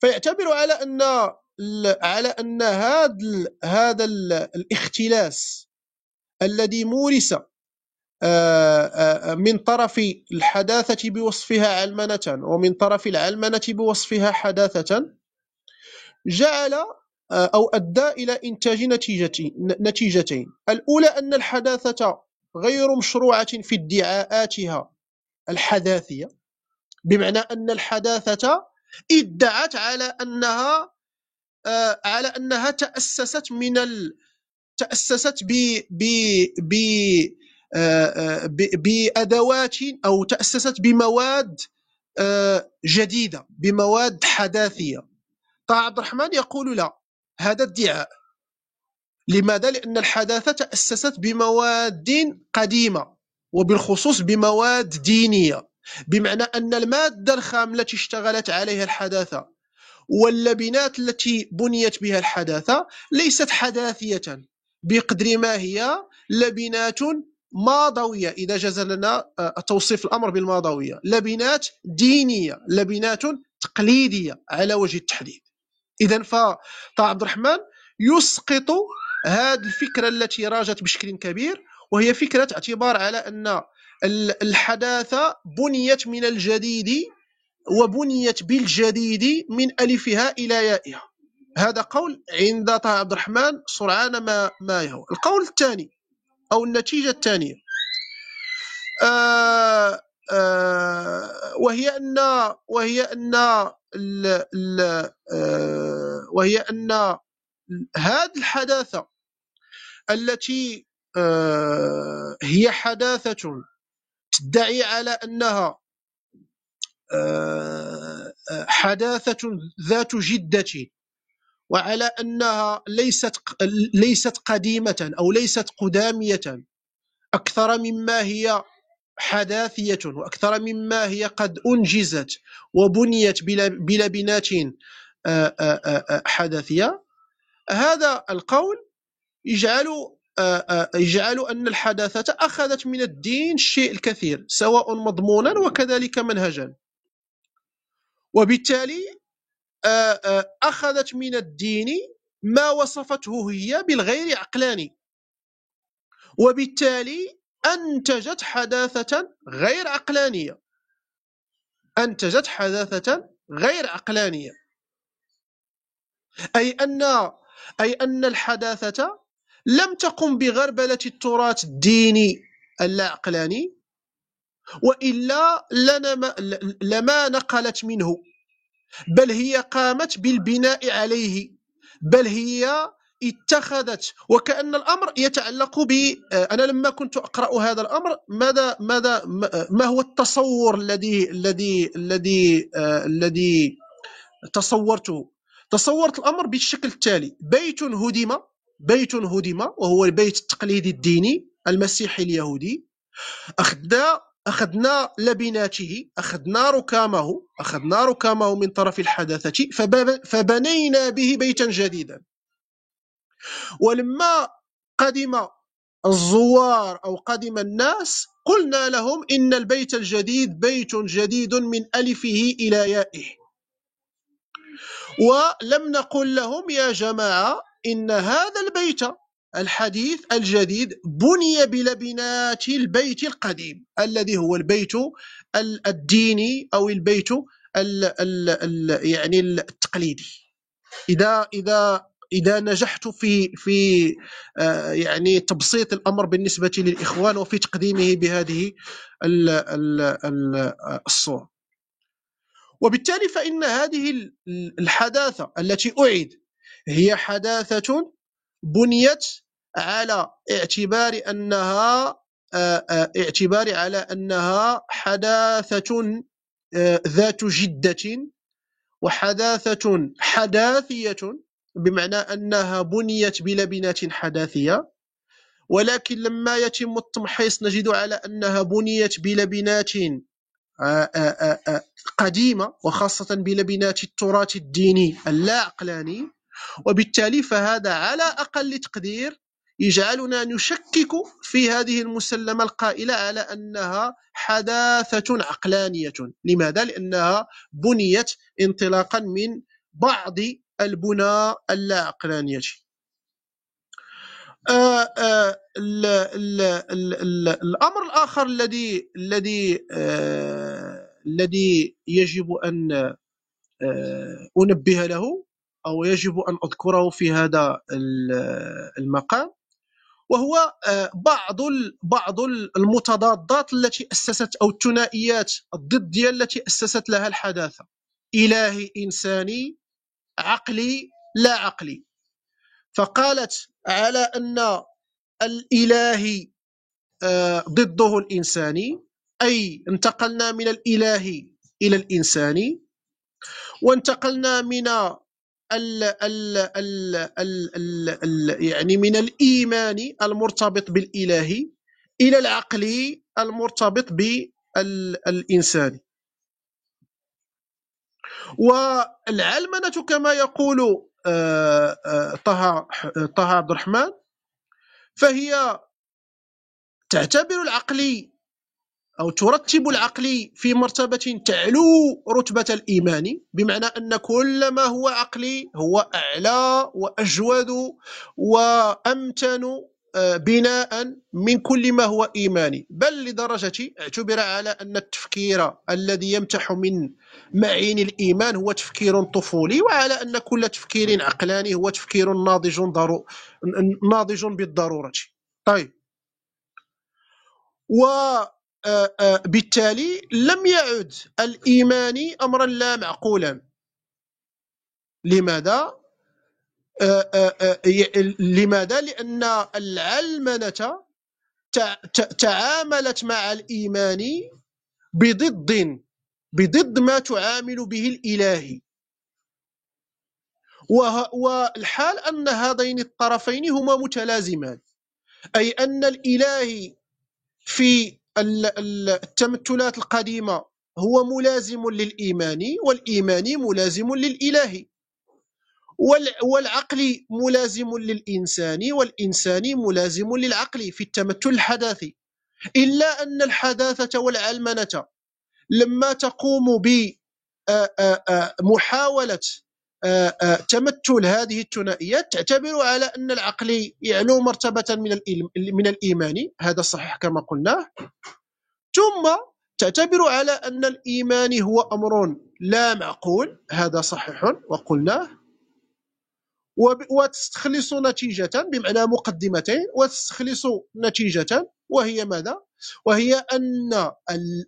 فيعتبر على أن هذا الاختلاس الذي مورس من طرف الحداثة بوصفها علمنة ومن طرف العلمنة بوصفها حداثة جعل أو أدى إلى إنتاج نتيجتين. الأولى أن الحداثة غير مشروعة في ادعاءاتها الحداثية، بمعنى أن الحداثة ادعت على أنها تأسست بأدوات أو تأسست بمواد جديدة، بمواد حداثية. طه عبد الرحمن يقول لا، هذا ادعاء. لماذا؟ لأن الحداثة تأسست بمواد قديمة وبالخصوص بمواد دينية، بمعنى أن المادة الخام التي اشتغلت عليها الحداثة واللبنات التي بنيت بها الحداثة ليست حداثية بقدر ما هي لبنات ماضوية، إذا جاز لنا توصيف الأمر بالماضوية، لبنات دينية، لبنات تقليدية على وجه التحديد. إذن فطه عبد الرحمن يسقط هذه الفكرة التي راجت بشكل كبير، وهي فكرة اعتبار على أن الحداثة بنيت من الجديد وبنيت بالجديد من ألفها إلى يائها. هذا قول عند طه عبد الرحمن سرعان ما يهوى. القول الثاني أو النتيجة الثانية وهي أن هذه الحداثة التي هي حداثة تدعي على أنها حداثة ذات جدة، وعلى أنها ليست قديمة أو ليست قدامية أكثر مما هي حداثية، وأكثر مما هي قد أنجزت وبنيت بلبنات حداثية. هذا القول يجعل أن الحداثة أخذت من الدين الشيء الكثير سواء مضمونا وكذلك منهجا، وبالتالي أخذت من الدين ما وصفته هي بالغير عقلاني، وبالتالي أنتجت حداثة غير عقلانية، أنتجت حداثة غير عقلانية، أي أن الحداثة لم تقم بغربلة التراث الديني اللاعقلاني، وإلا لما نقلت منه، بل هي قامت بالبناء عليه، بل هي اتخذت. وكأن الأمر يتعلق ب أنا لما كنت أقرأ هذا الأمر، ما هو التصور الذي تصورته؟ تصورت الأمر بالشكل التالي: بيت هدم وهو البيت التقليدي الديني المسيحي اليهودي، أخذنا لبناته، أخذنا ركامه من طرف الحداثة، فبنينا به بيتا جديدا. ولما قدم الزوار أو قدم الناس قلنا لهم إن البيت الجديد بيت جديد من ألفه إلى يائه، ولم نقل لهم يا جماعة إن هذا البيت الحديث الجديد بني بلبنات البيت القديم الذي هو البيت الديني أو البيت يعني التقليدي. إذا نجحت في يعني تبسيط الأمر بالنسبة للإخوان وفي تقديمه بهذه الصورة. وبالتالي فإن هذه الحداثة التي أعيد هي حداثة بنيت على اعتبار على أنها حداثة ذات جدة وحداثة حداثية، بمعنى أنها بنيت بلبنات حداثية، ولكن لما يتم التمحيص نجد على أنها بنيت بلبنات قديمة، وخاصة بلبنات التراث الديني اللاعقلاني. وبالتالي فهذا على أقل تقدير يجعلنا نشكك في هذه المسلمة القائلة على أنها حداثة عقلانية. لماذا؟ لأنها بنيت انطلاقا من بعض البنى اللاعقلانية. الأمر الآخر الذي يجب أن أنبه له أو يجب أن أذكره في هذا المقام، وهو بعض المتضادات التي أسست أو الثنائيات الضدية التي أسست لها الحداثة: إلهي إنساني، عقلي لا عقلي. فقالت على أن الإلهي ضده الإنساني، أي انتقلنا من الإلهي إلى الإنساني، وانتقلنا من يعني من الإيمان المرتبط بالإلهي إلى العقل المرتبط بالإنسان. والعلمنة كما يقول طه عبد الرحمن فهي تعتبر العقل أو ترتب العقل في مرتبة تعلو رتبة الإيمان، بمعنى أن كل ما هو عقلي هو أعلى وأجود وأمتن بناء من كل ما هو إيماني، بل لدرجة اعتبر على أن التفكير الذي يمتح من معين الإيمان هو تفكير طفولي، وعلى أن كل تفكير عقلاني هو تفكير ناضج بالضرورة. طيب، و بالتالي لم يعد الإيماني أمرا لا معقولا. لماذا؟ لأن العلمنة تعاملت مع الإيماني بضد بضد ما تعامل به الإلهي. والحال أن هذين الطرفين هما متلازمان، أي أن الإلهي في التمثلات القديمة هو ملازم للإيمان، والإيمان ملازم للإلهي، والعقل ملازم للإنسان، والإنسان ملازم للعقل في التمثل الحداثي. إلا أن الحداثة والعلمنة لما تقوم بمحاولة تمثل هذه الثنائيات تعتبر على أن العقل يعلو مرتبة من الإيمان، هذا صحيح كما قلناه، ثم تعتبر على أن الإيمان هو أمر لا معقول، هذا صحيح وقلناه، وتستخلص نتيجة بمعنى مقدمتين، وتستخلص نتيجة وهي ماذا؟ وهي أن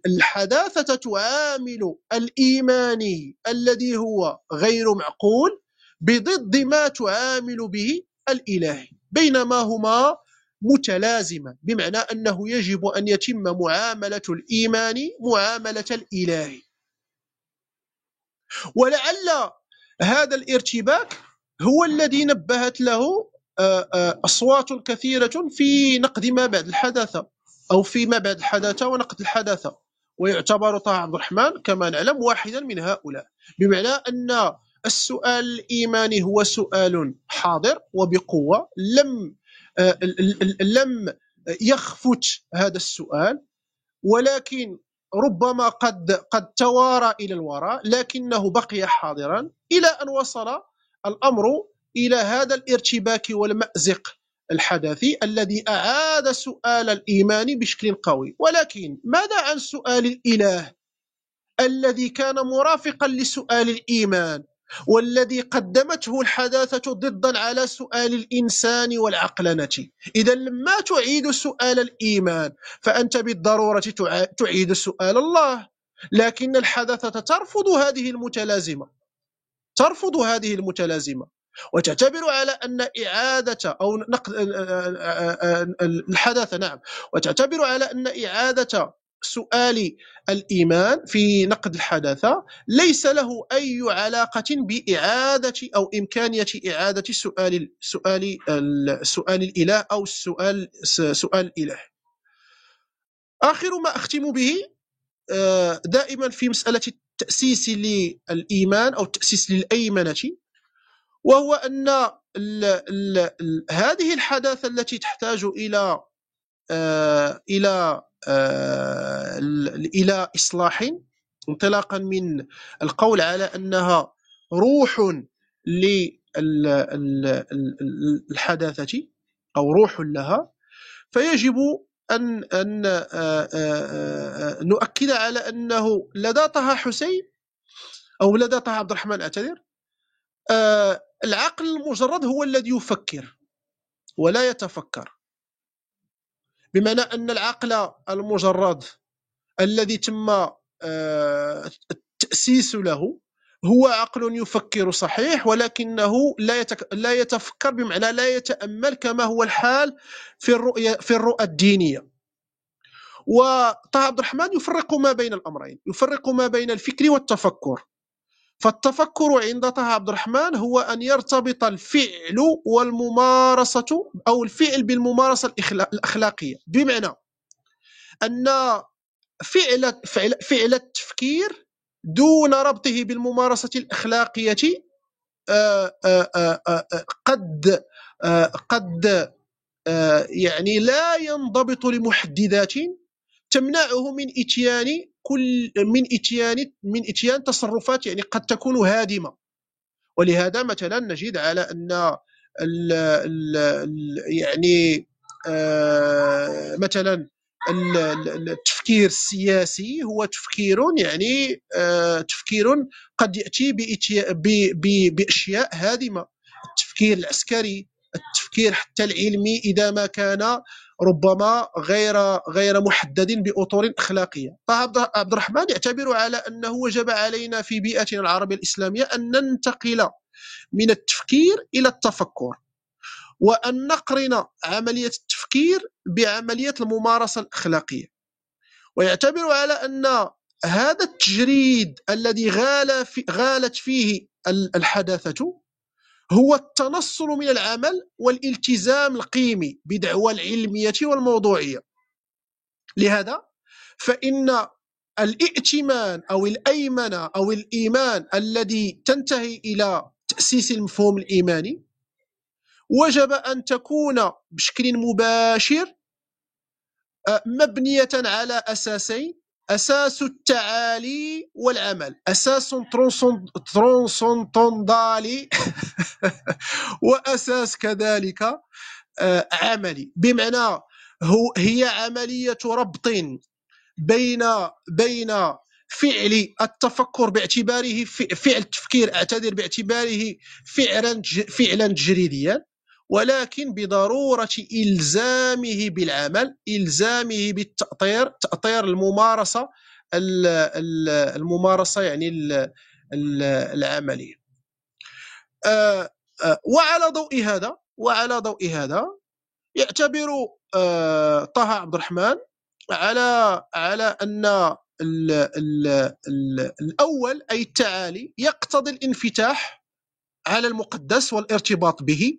الحداثة تعامل الإيماني الذي هو غير معقول بضد ما تعامل به الإلهي، بينما هما متلازمة، بمعنى أنه يجب أن يتم معاملة الإيمان معاملة الإلهي. ولعل هذا الارتباك هو الذي نبهت له أصوات كثيرة في نقد ما بعد الحداثة، أو في ما بعد الحداثة ونقد الحداثة، ويعتبر طه عبد الرحمن كما نعلم واحدا من هؤلاء، بمعنى أن السؤال الإيماني هو سؤال حاضر وبقوة، لم يخفت هذا السؤال، ولكن ربما قد توارى إلى الوراء، لكنه بقي حاضرا إلى أن وصل الأمر إلى هذا الارتباك والمأزق الحداثي الذي أعاد سؤال الإيمان بشكل قوي. ولكن ماذا عن سؤال الإله الذي كان مرافقا لسؤال الإيمان، والذي قدمته الحداثة ضدا على سؤال الإنسان والعقلنة؟ إذا لما تعيد سؤال الإيمان فأنت بالضرورة تعيد سؤال الله، لكن الحداثة ترفض هذه المتلازمة، ترفض هذه المتلازمة، وتعتبر على أن إعادة أو نقد الحداثة، نعم، وتعتبر على أن إعادة سؤال الإيمان في نقد الحداثة ليس له أي علاقة بإعادة أو إمكانية إعادة سؤال الإله أو سؤال الإله. آخر ما أختم به دائما في مسألة التأسيس للإيمان أو التأسيس للأيمنة، وهو أن هذه الحداثة التي تحتاج إلى إصلاح، انطلاقا من القول على أنها روح للحداثة أو روح لها، فيجب أن نؤكد على أنه لدى طه حسين أو لدى طه عبد الرحمن، أعتذر، العقل المجرد هو الذي يفكر ولا يتفكر، بمعنى أن العقل المجرد الذي تم التأسيس له هو عقل يفكر صحيح، ولكنه لا يتفكر، بمعنى لا يتأمل كما هو الحال في الرؤى الدينية. وطه عبد الرحمن يفرق ما بين الأمرين، يفرق ما بين الفكر والتفكر. فالتفكر عند طه عبد الرحمن هو أن يرتبط الفعل والممارسة، أو الفعل بالممارسة الأخلاقية، بمعنى أن فعل التفكير دون ربطه بالممارسة الأخلاقية قد يعني لا ينضبط لمحددات تمنعه من إتيان تصرفات يعني قد تكون هادمة. ولهذا مثلا نجد على أن مثلا التفكير السياسي هو تفكير يعني تفكير قد يأتي بأشياء هادمة، التفكير العسكري، التفكير حتى العلمي إذا ما كان ربما غير محدد بأطور أخلاقية. طه عبد الرحمن يعتبر على أنه وجب علينا في بيئتنا العربية الإسلامية أن ننتقل من التفكير إلى التفكر، وأن نقرن عملية التفكير بعملية الممارسة الأخلاقية. ويعتبر على أن هذا التجريد الذي غالت فيه الحداثة هو التنصل من العمل والالتزام القيمي بدعوى العلمية والموضوعية. لهذا فإن الائتمان أو الأيمنة أو الإيمان الذي تنتهي إلى تأسيس المفهوم الإيماني وجب أن تكون بشكل مباشر مبنية على أساسين: أساس التعالي والعمل، أساس ترونسندالي وأساس كذلك عملي، بمعنى هي عملية ربط بين فعل التفكر باعتباره فعل التفكير اعتذر باعتباره فعلا تجريديا، ولكن بضرورة إلزامه بالعمل، إلزامه بالتأطير، تأطير الممارسة يعني العملية. وعلى ضوء هذا يعتبر طه عبد الرحمن على أن الأول أي التعالي يقتضي الانفتاح على المقدس والارتباط به،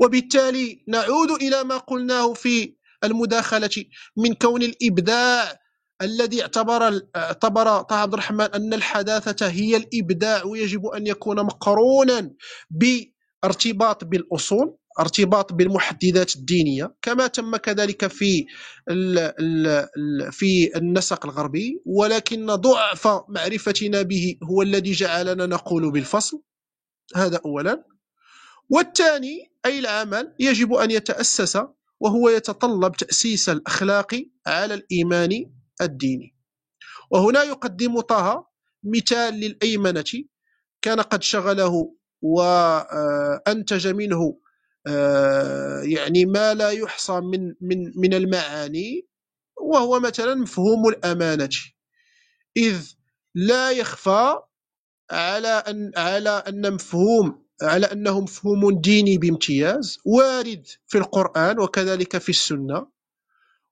وبالتالي نعود إلى ما قلناه في المداخلة من كون الإبداع الذي اعتبر طه عبد الرحمن أن الحداثة هي الإبداع ويجب أن يكون مقرونا بارتباط بالأصول، ارتباط بالمحددات الدينية كما تم كذلك في النسق الغربي، ولكن ضعف معرفتنا به هو الذي جعلنا نقول بالفصل. هذا أولا. والثاني أي العمل يجب أن يتأسس، وهو يتطلب تأسيس الأخلاق على الإيمان الديني. وهنا يقدم طه مثال للأيمنة كان قد شغله وأنتج منه يعني ما لا يحصى من المعاني، وهو مثلا مفهوم الأمانة، إذ لا يخفى على أنه مفهوم ديني بامتياز وارد في القرآن وكذلك في السنة،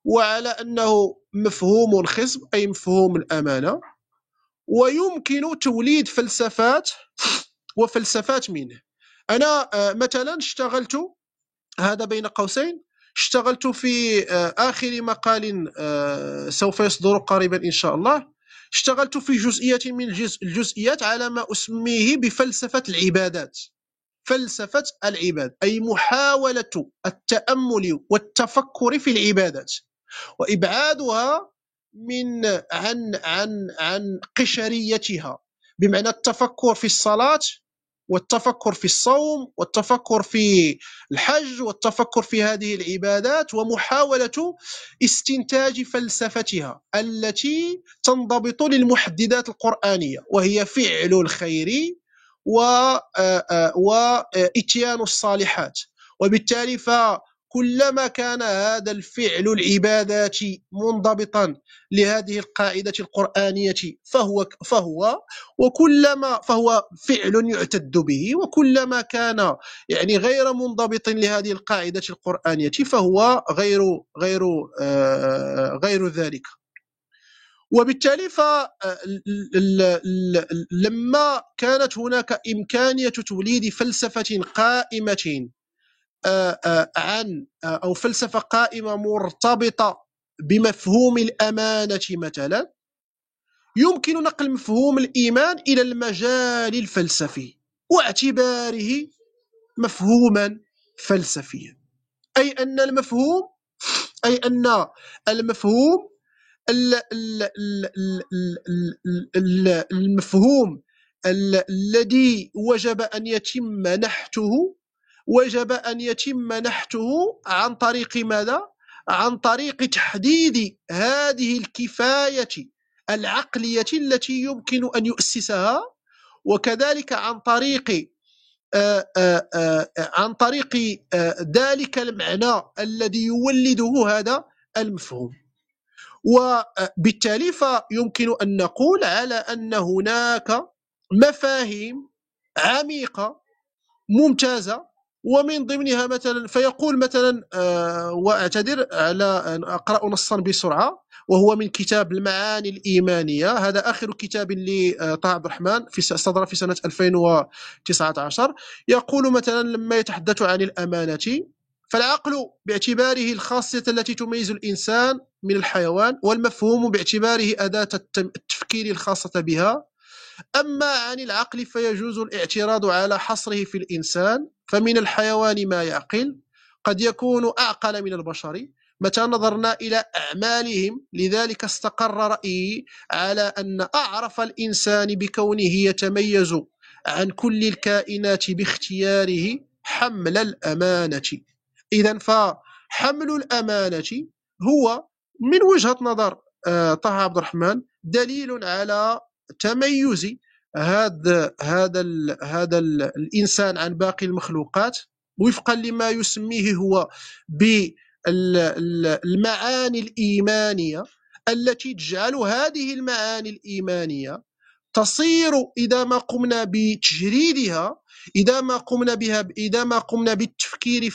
وعلى أنه مفهوم الخصب أي مفهوم الأمانة، ويمكن توليد فلسفات منه. أنا مثلا اشتغلت، هذا بين قوسين، اشتغلت في آخر مقال سوف يصدر قريبا إن شاء الله، اشتغلت في جزئية من الجزئيات على ما أسميه بفلسفة العبادات. فلسفة العبادة أي محاولة التأمل والتفكر في العبادات وإبعادها من عن قشريتها، بمعنى التفكر في الصلاة والتفكر في الصوم والتفكر في الحج والتفكر في هذه العبادات، ومحاولة استنتاج فلسفتها التي تنضبط للمحددات القرآنية، وهي فعل الخير وإتيان الصالحات. وبالتالي فكلما كان هذا الفعل العباداتي منضبطا لهذه القاعدة القرآنية فهو فعل يعتد به، وكلما كان يعني غير منضبط لهذه القاعدة القرآنية فهو غير ذلك. وبالتالي لما كانت هناك إمكانية توليد فلسفة قائمة عن أو فلسفة قائمة مرتبطة بمفهوم الأمانة مثلا، يمكن نقل مفهوم الإيمان إلى المجال الفلسفي واعتباره مفهوما فلسفيا، أي أن المفهوم المفهوم الذي وجب أن يتم نحته عن طريق ماذا؟ عن طريق تحديد هذه الكفاية العقلية التي يمكن أن يؤسسها، وكذلك عن طريق ذلك المعنى الذي يولده هذا المفهوم. وبالتالي فيمكن أن نقول على أن هناك مفاهيم عميقة ممتازة، ومن ضمنها مثلا فيقول مثلا واعتذر على أن أقرأ نصا بسرعة، وهو من كتاب المعاني الإيمانية. هذا آخر كتاب لطه عبد الرحمن، صدر في سنة 2019. يقول مثلا لما يتحدث عن الأمانة: فالعقل باعتباره الخاصية التي تميز الإنسان من الحيوان، والمفهوم باعتباره أداة التفكير الخاصة بها. أما عن العقل فيجوز الاعتراض على حصره في الإنسان، فمن الحيوان ما يعقل، قد يكون أعقل من البشر متى نظرنا إلى أعمالهم. لذلك استقر رأيي على أن أعرف الإنسان بكونه يتميز عن كل الكائنات باختياره حمل الأمانة. إذن فحمل الأمانة هو من وجهة نظر طه عبد الرحمن دليل على تميز هذا الإنسان عن باقي المخلوقات، وفقا لما يسميه هو بالمعاني الإيمانية، التي تجعل هذه المعاني الإيمانية تصير إذا ما قمنا بتجريدها، إذا ما قمنا بالتفكير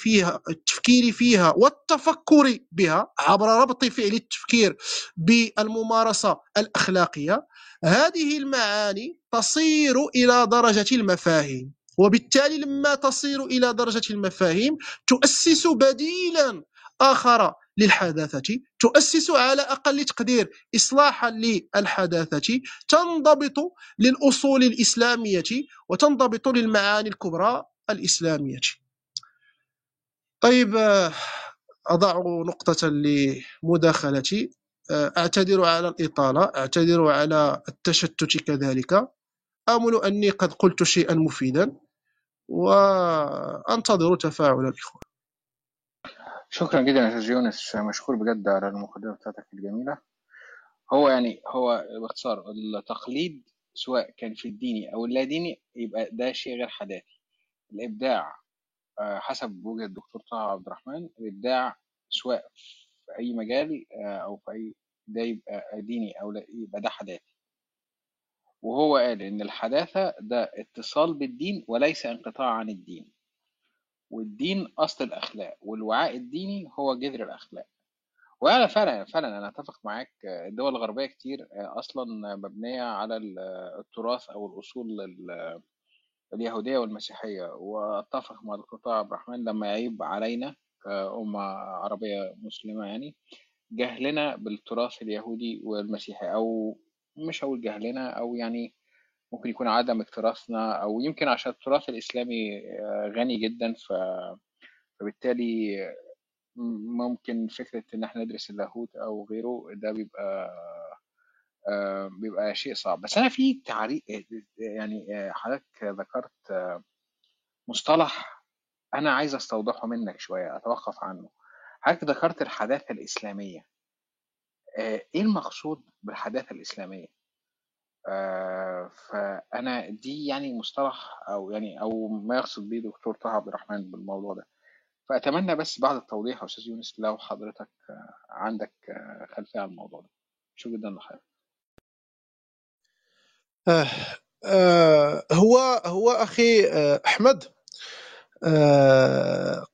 فيها والتفكر بها عبر ربط فعل التفكير بالممارسة الأخلاقية، هذه المعاني تصير إلى درجة المفاهيم. وبالتالي لما تصير إلى درجة المفاهيم تؤسس بديلا آخر للحداثة، تؤسس على أقل تقدير إصلاحا للحداثة، تنضبط للأصول الإسلامية وتنضبط للمعاني الكبرى الإسلامية. طيب، أضع نقطة لمداخلتي. أعتذر على الإطالة، أعتذر على التشتت كذلك. آمل أني قد قلت شيئا مفيدا، وأنتظر تفاعل الإخوة. شكرا جدا يا أستاذ يونس، مشكور بجد على المقدمة بتاعتك الجميلة. هو باختصار التقليد سواء كان في الديني أو اللا ديني يبقى ده شيء غير حداثي. الإبداع حسب وجهة الدكتور طه عبد الرحمن، الإبداع سواء في أي مجال أو في أي ده يبقى ديني أو لا يبقى ده حداثي. وهو قال إن الحداثة ده اتصال بالدين وليس انقطاع عن الدين، والدين أصل الأخلاق، والوعاء الديني هو جذر الأخلاق. وأنا فعلا أنا أتفق معاك. الدول الغربية كتير أصلا مبنية على التراث أو الأصول اليهودية والمسيحية، وأتفق مع الدكتور طه عبد الرحمن لما يعيب علينا كأمة عربية مسلمة جهلنا بالتراث اليهودي والمسيحي، أو مش هقول جهلنا، أو ممكن يكون عدم اكتراثنا، أو يمكن عشان التراث الإسلامي غني جدا، فبالتالي ممكن فكرة إن احنا ندرس اللاهوت أو غيره ده بيبقى شيء صعب. بس أنا في تعريف حضرتك ذكرت مصطلح أنا عايز أستوضحه منك شوية، أتوقف عنه. حضرتك ذكرت الحداثة الإسلامية، إيه المقصود بالحداثة الإسلامية؟ فأنا دي مصطلح أو ما يقصد بيه دكتور طه عبد الرحمن بالموضوع ده، فأتمنى بس بعد التوضيح يا أستاذ يونس لو حضرتك عندك خلفية عن الموضوع ده. شكرا جدا لحضرتك. هو أخي أحمد،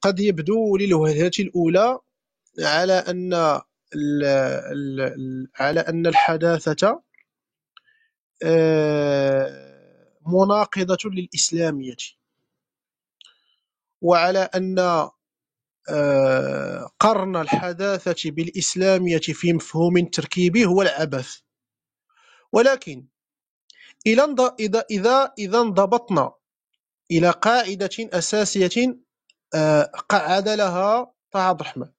قد يبدو للوهلة الأولى على أن الحداثة مناقضة للإسلامية، وعلى أن قرن الحداثة بالإسلامية في مفهوم تركيبي هو العبث. ولكن إذا انضبطنا إلى قاعدة أساسية قعد لها طه عبد الرحمن،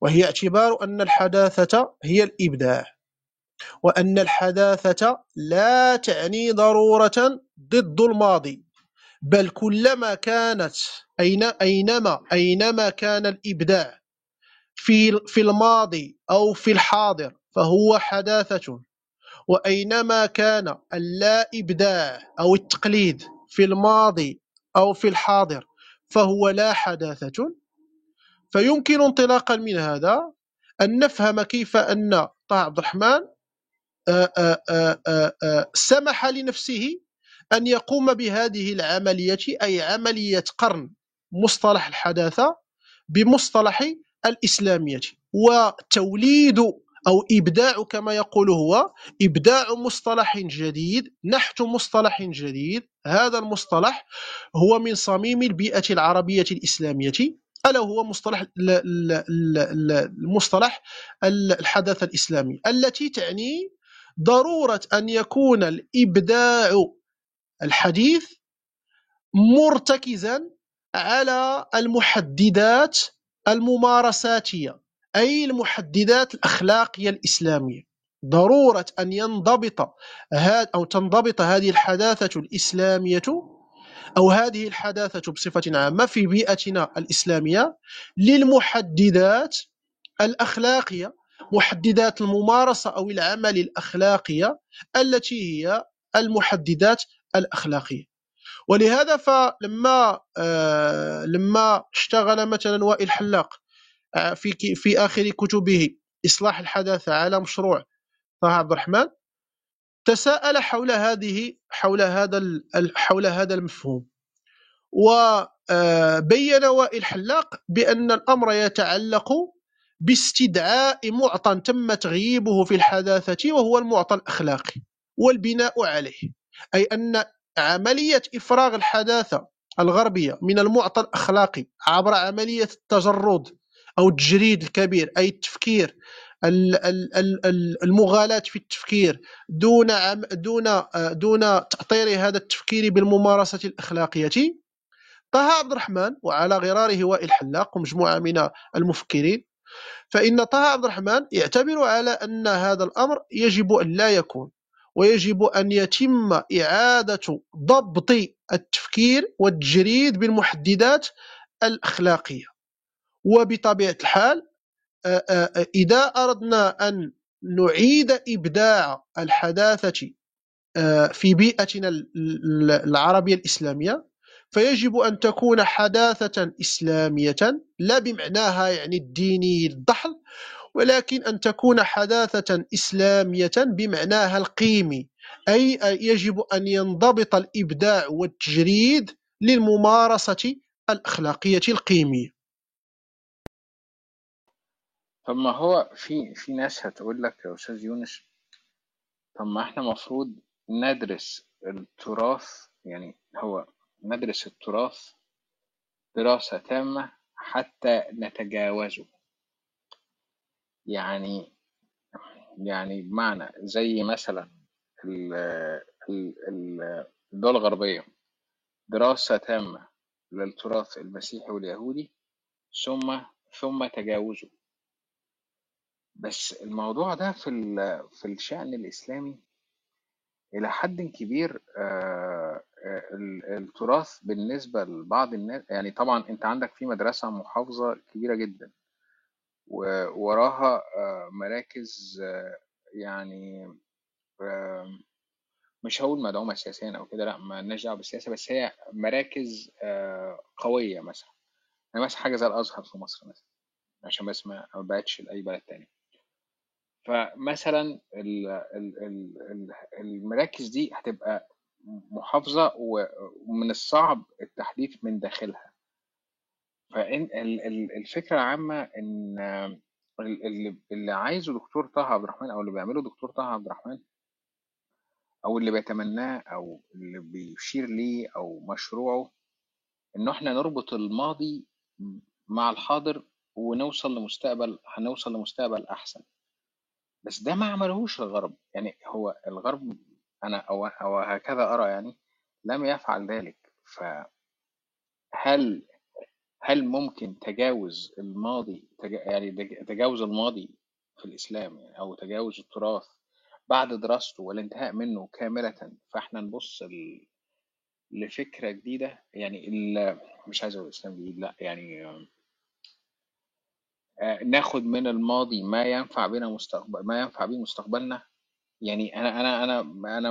وهي اعتبار أن الحداثة هي الإبداع، وأن الحداثة لا تعني ضرورة ضد الماضي، بل كلما كانت أينما كان الإبداع في الماضي أو في الحاضر فهو حداثة، وأينما كان اللا إبداع أو التقليد في الماضي أو في الحاضر فهو لا حداثة. فيمكن انطلاقا من هذا أن نفهم كيف أن طه عبد الرحمن سمح لنفسه أن يقوم بهذه العملية، أي عملية قرن مصطلح الحداثة بمصطلح الإسلامية وتوليد أو إبداع كما يقول هو، إبداع مصطلح جديد، نحت مصطلح جديد. هذا المصطلح هو من صميم البيئة العربية الإسلامية، ألا هو مصطلح الحداثة الإسلامية، التي تعني ضرورة أن يكون الإبداع الحديث مرتكزا على المحددات الممارساتية، أي المحددات الأخلاقية الإسلامية. ضرورة أن ينضبط أو تنضبط هذه الحداثة الإسلامية أو هذه الحداثة بصفة عامة في بيئتنا الإسلامية للمحددات الأخلاقية، محددات الممارسة أو العمل الأخلاقية التي هي المحددات الأخلاقية. ولهذا فلما اشتغل مثلا وائل حلاق في آخر كتبه إصلاح الحداثة على مشروع طه عبد الرحمن، تساءل حول هذا المفهوم. وبين وائل حلاق بأن الأمر يتعلق باستدعاء معطى تم تغييبه في الحداثة، وهو المعطى الأخلاقي والبناء عليه، أي أن عملية إفراغ الحداثة الغربية من المعطى الأخلاقي عبر عملية التجرد أو التجريد الكبير، أي التفكير، المغالاة في التفكير دون تأطير هذا التفكير بالممارسة الأخلاقية. طه عبد الرحمن وعلى غراره وائل حلاق ومجموعة من المفكرين، فإن طه عبد الرحمن يعتبر على أن هذا الأمر يجب أن لا يكون، ويجب أن يتم إعادة ضبط التفكير والتجريد بالمحددات الأخلاقية. وبطبيعة الحال إذا أردنا أن نعيد إبداع الحداثة في بيئتنا العربية الإسلامية، فيجب أن تكون حداثة إسلامية، لا بمعناها يعني الديني الضحل، ولكن أن تكون حداثة إسلامية بمعناها القيمي، أي يجب أن ينضبط الإبداع والتجريد للممارسة الأخلاقية القيمية. طب ما هو في ناس هتقول لك يا أستاذ يونس، طب ما احنا مفروض ندرس التراث، يعني هو ندرس التراث دراسة تامة حتى نتجاوزه، يعني بمعنى زي مثلا الدول الغربية دراسة تامة للتراث المسيحي واليهودي ثم تجاوزه. بس الموضوع ده في الشأن الإسلامي إلى حد كبير التراث بالنسبة لبعض الناس، يعني طبعا أنت عندك في مدرسة محافظة كبيرة جدا ووراها مراكز يعني مش هقول مدعومة سياسيا أو كده، لا ما لناش دعوة بالسياسة، بس هي مراكز قوية. مثلا أنا مثلا حاجة زي الأزهر في مصر مثلا، عشان بس ما بقتش لأي بلد تاني. فمثلا المراكز دي هتبقى محافظة ومن الصعب التحديث من داخلها. فالفكرة العامة إن اللي عايزه دكتور طه عبد الرحمن أو اللي بيعمله دكتور طه عبد الرحمن أو اللي بيتمناه أو اللي بيشير ليه أو مشروعه، إنه إحنا نربط الماضي مع الحاضر ونوصل لمستقبل، هنوصل لمستقبل أحسن. بس ده ما عملهوش الغرب، يعني هو الغرب أنا أو هكذا أرى يعني لم يفعل ذلك. فهل ممكن تجاوز الماضي، يعني تجاوز الماضي في الإسلام يعني، أو تجاوز التراث بعد دراسته والانتهاء منه كاملة؟ فإحنا نبص لفكرة جديدة، يعني مش عايز أقول الإسلام جديد، لا يعني ناخد من الماضي ما ينفع بيه مستقبلنا. يعني انا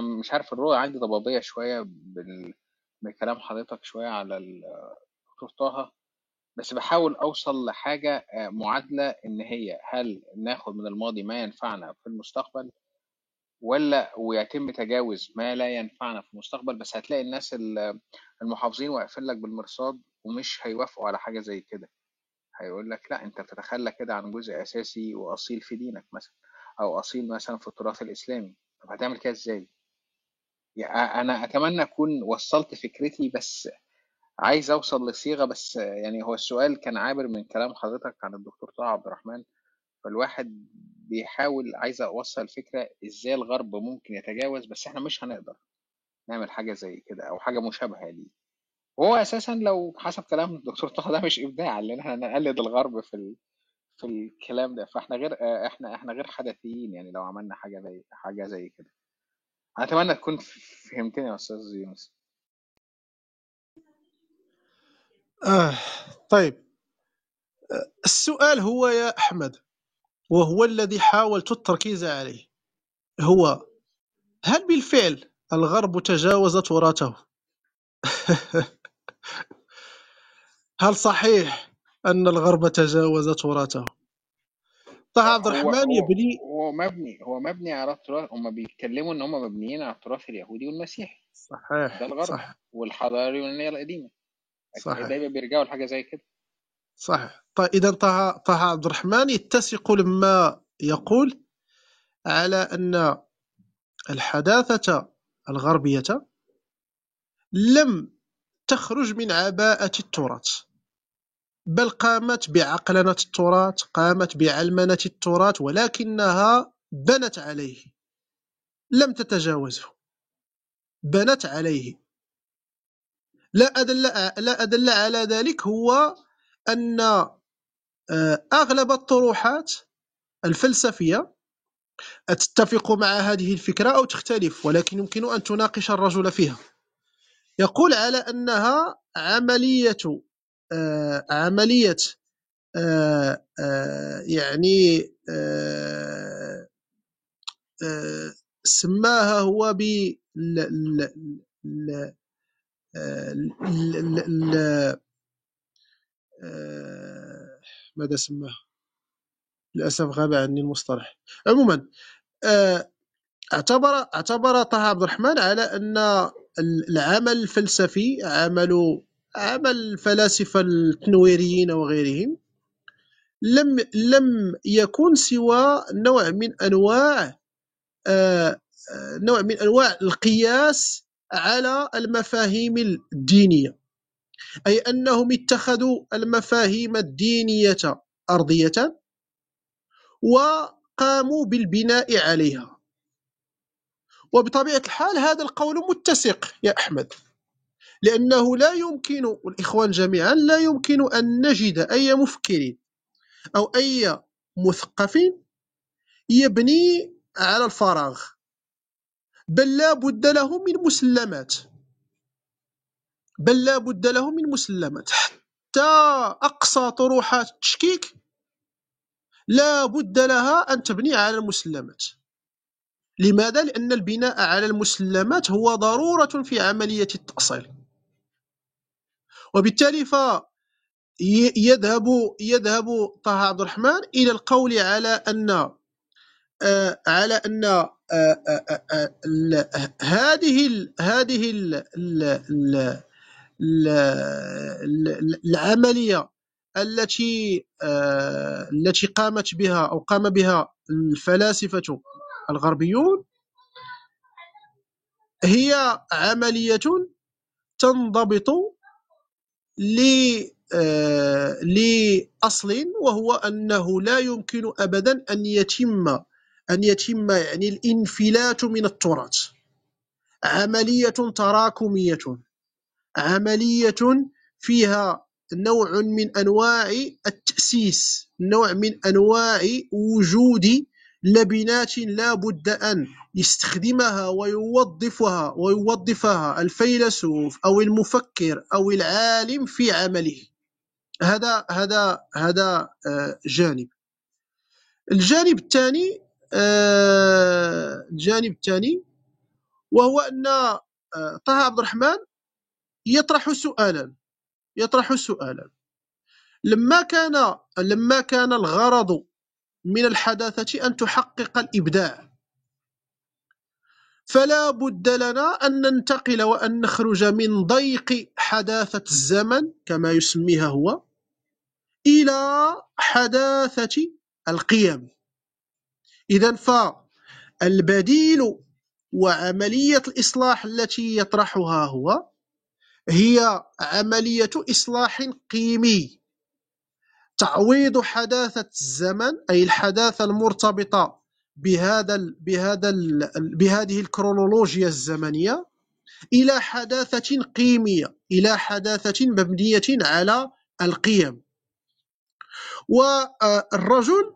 مش عارف، الرؤيه عندي ضبابيه شويه بكلام حضرتك شويه على الدكتور طه، بس بحاول اوصل لحاجه معادله، ان هي هل ناخد من الماضي ما ينفعنا في المستقبل، ولا ويتم تجاوز ما لا ينفعنا في المستقبل؟ بس هتلاقي الناس المحافظين واقفين لك بالمرصاد ومش هيوافقوا على حاجه زي كده، هيقول لك لا انت بتتخلى كده عن جزء اساسي واصيل في دينك مثلا، او اصيل مثلا في التراث الاسلامي. طب هتعمل كده ازاي؟ يعني انا اتمنى اكون وصلت فكرتي، بس عايز اوصل لصيغه. بس يعني هو السؤال كان عابر من كلام حضرتك عن الدكتور طه عبد الرحمن، فالواحد بيحاول عايز اوصل فكره ازاي الغرب ممكن يتجاوز، بس احنا مش هنقدر نعمل حاجه زي كده او حاجه مشابهه ليه. وهو اساسا لو حسب كلام الدكتور طه ده مش ابداع، لان احنا نقلد الغرب في الكلام ده، فاحنا غير احنا غير حدثيين يعني لو عملنا حاجه زي كده. اتمنى تكون فهمتني يا استاذ يونس. طيب، السؤال هو يا أحمد، وهو الذي حاولت التركيز عليه، هو هل بالفعل الغرب تجاوز تراثه؟ هل صحيح أن الغرب تجاوز تراثه؟ طه عبد الرحمن يبني، هو مبني على التراث. هم بيتكلموا إن هم مبنيين على التراث اليهودي والمسيحي، صحيح، ده الغرب، صح. والحضارة اليونانية القديمة، صحيح، دايما بيرجعوا لحاجه زي كده، صحيح. طيب اذا طه عبد الرحمن يتسق لما يقول على ان الحداثه الغربيه لم تخرج من عباءه التراث، بل قامت بعقلنه التراث، قامت بعلمنه التراث، ولكنها بنت عليه، لم تتجاوزه، بنت عليه. لا أدل على ذلك هو أن أغلب الطروحات الفلسفية تتفق مع هذه الفكرة أو تختلف، ولكن يمكن أن تناقش الرجل فيها. يقول على أنها عملية يعني سماها هو بال ماذا سماه؟ للأسف غاب عني المصطلح. عموما اعتبر طه عبد الرحمن على أن العمل الفلسفي، عمل الفلاسفة التنويريين وغيرهم، لم يكن سوى نوع من أنواع القياس على المفاهيم الدينية، أي أنهم اتخذوا المفاهيم الدينية أرضية وقاموا بالبناء عليها. وبطبيعة الحال هذا القول متسق يا أحمد، لأنه لا يمكن، والإخوان جميعا، لا يمكن أن نجد أي مفكر أو أي مثقف يبني على الفراغ، بل لا بد له من مسلمات. حتى أقصى طروحات التشكيك لا بد لها أن تبني على المسلمات. لماذا؟ لأن البناء على المسلمات هو ضرورة في عملية التأصيل، وبالتالي يذهب طه عبد الرحمن إلى القول على أن هذه العملية التي قامت بها أو قام بها الفلاسفة الغربيون هي عملية تنضبط لأصل، وهو أنه لا يمكن أبدا أن يتم يعني الانفلات من التراث. عملية تراكمية، عملية فيها نوع من أنواع التأسيس، نوع من أنواع وجود لبنات لا بد أن يستخدمها ويوظفها الفيلسوف أو المفكر أو العالم في عمله. هذا جانب. الجانب الثاني وهو أن طه عبد الرحمن يطرح سؤالا. لما كان الغرض من الحداثة أن تحقق الإبداع، فلا بد لنا أن ننتقل وأن نخرج من ضيق حداثة الزمن كما يسميها هو إلى حداثة القيم، إذن فالبديل وعملية الإصلاح التي يطرحها هو هي عملية إصلاح قيمي، تعويض حداثة الزمن أي الحداثة المرتبطة بهذه الكرونولوجيا الزمنية إلى حداثة قيمية، إلى حداثة مبنية على القيم. والرجل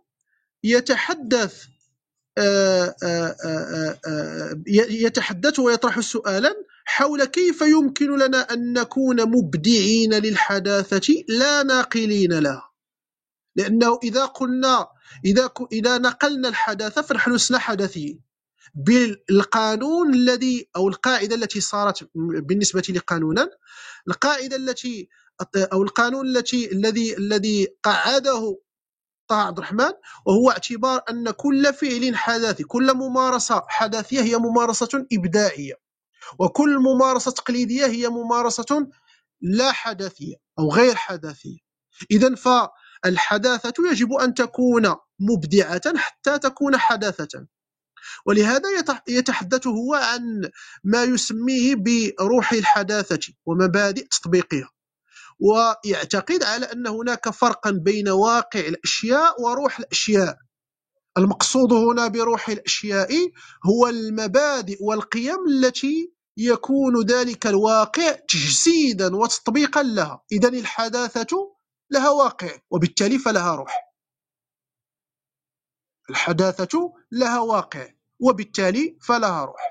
يتحدث ويطرح سؤالا حول كيف يمكن لنا أن نكون مبدعين للحداثة لا ناقلين لها، لأنه إذا نقلنا الحداثة فنحن لسنا حداثيين بالقانون الذي أو القاعدة التي صارت بالنسبة لقانونا، القاعدة التي أو القانون الذي قعده طه عبد الرحمن، وهو اعتبار أن كل فعل حداثي، كل ممارسة حداثية هي ممارسة إبداعية، وكل ممارسة تقليدية هي ممارسة لا حداثية أو غير حداثية. إذن فالحداثة يجب أن تكون مبدعة حتى تكون حداثة، ولهذا يتحدث هو عن ما يسميه بروح الحداثة ومبادئ تطبيقها، ويعتقد على أن هناك فرقا بين واقع الأشياء وروح الأشياء. المقصود هنا بروح الأشياء هو المبادئ والقيم التي يكون ذلك الواقع تجسيدا وتطبيقا لها. إذن الحداثة لها واقع وبالتالي فلها روح، الحداثة لها واقع وبالتالي فلها روح،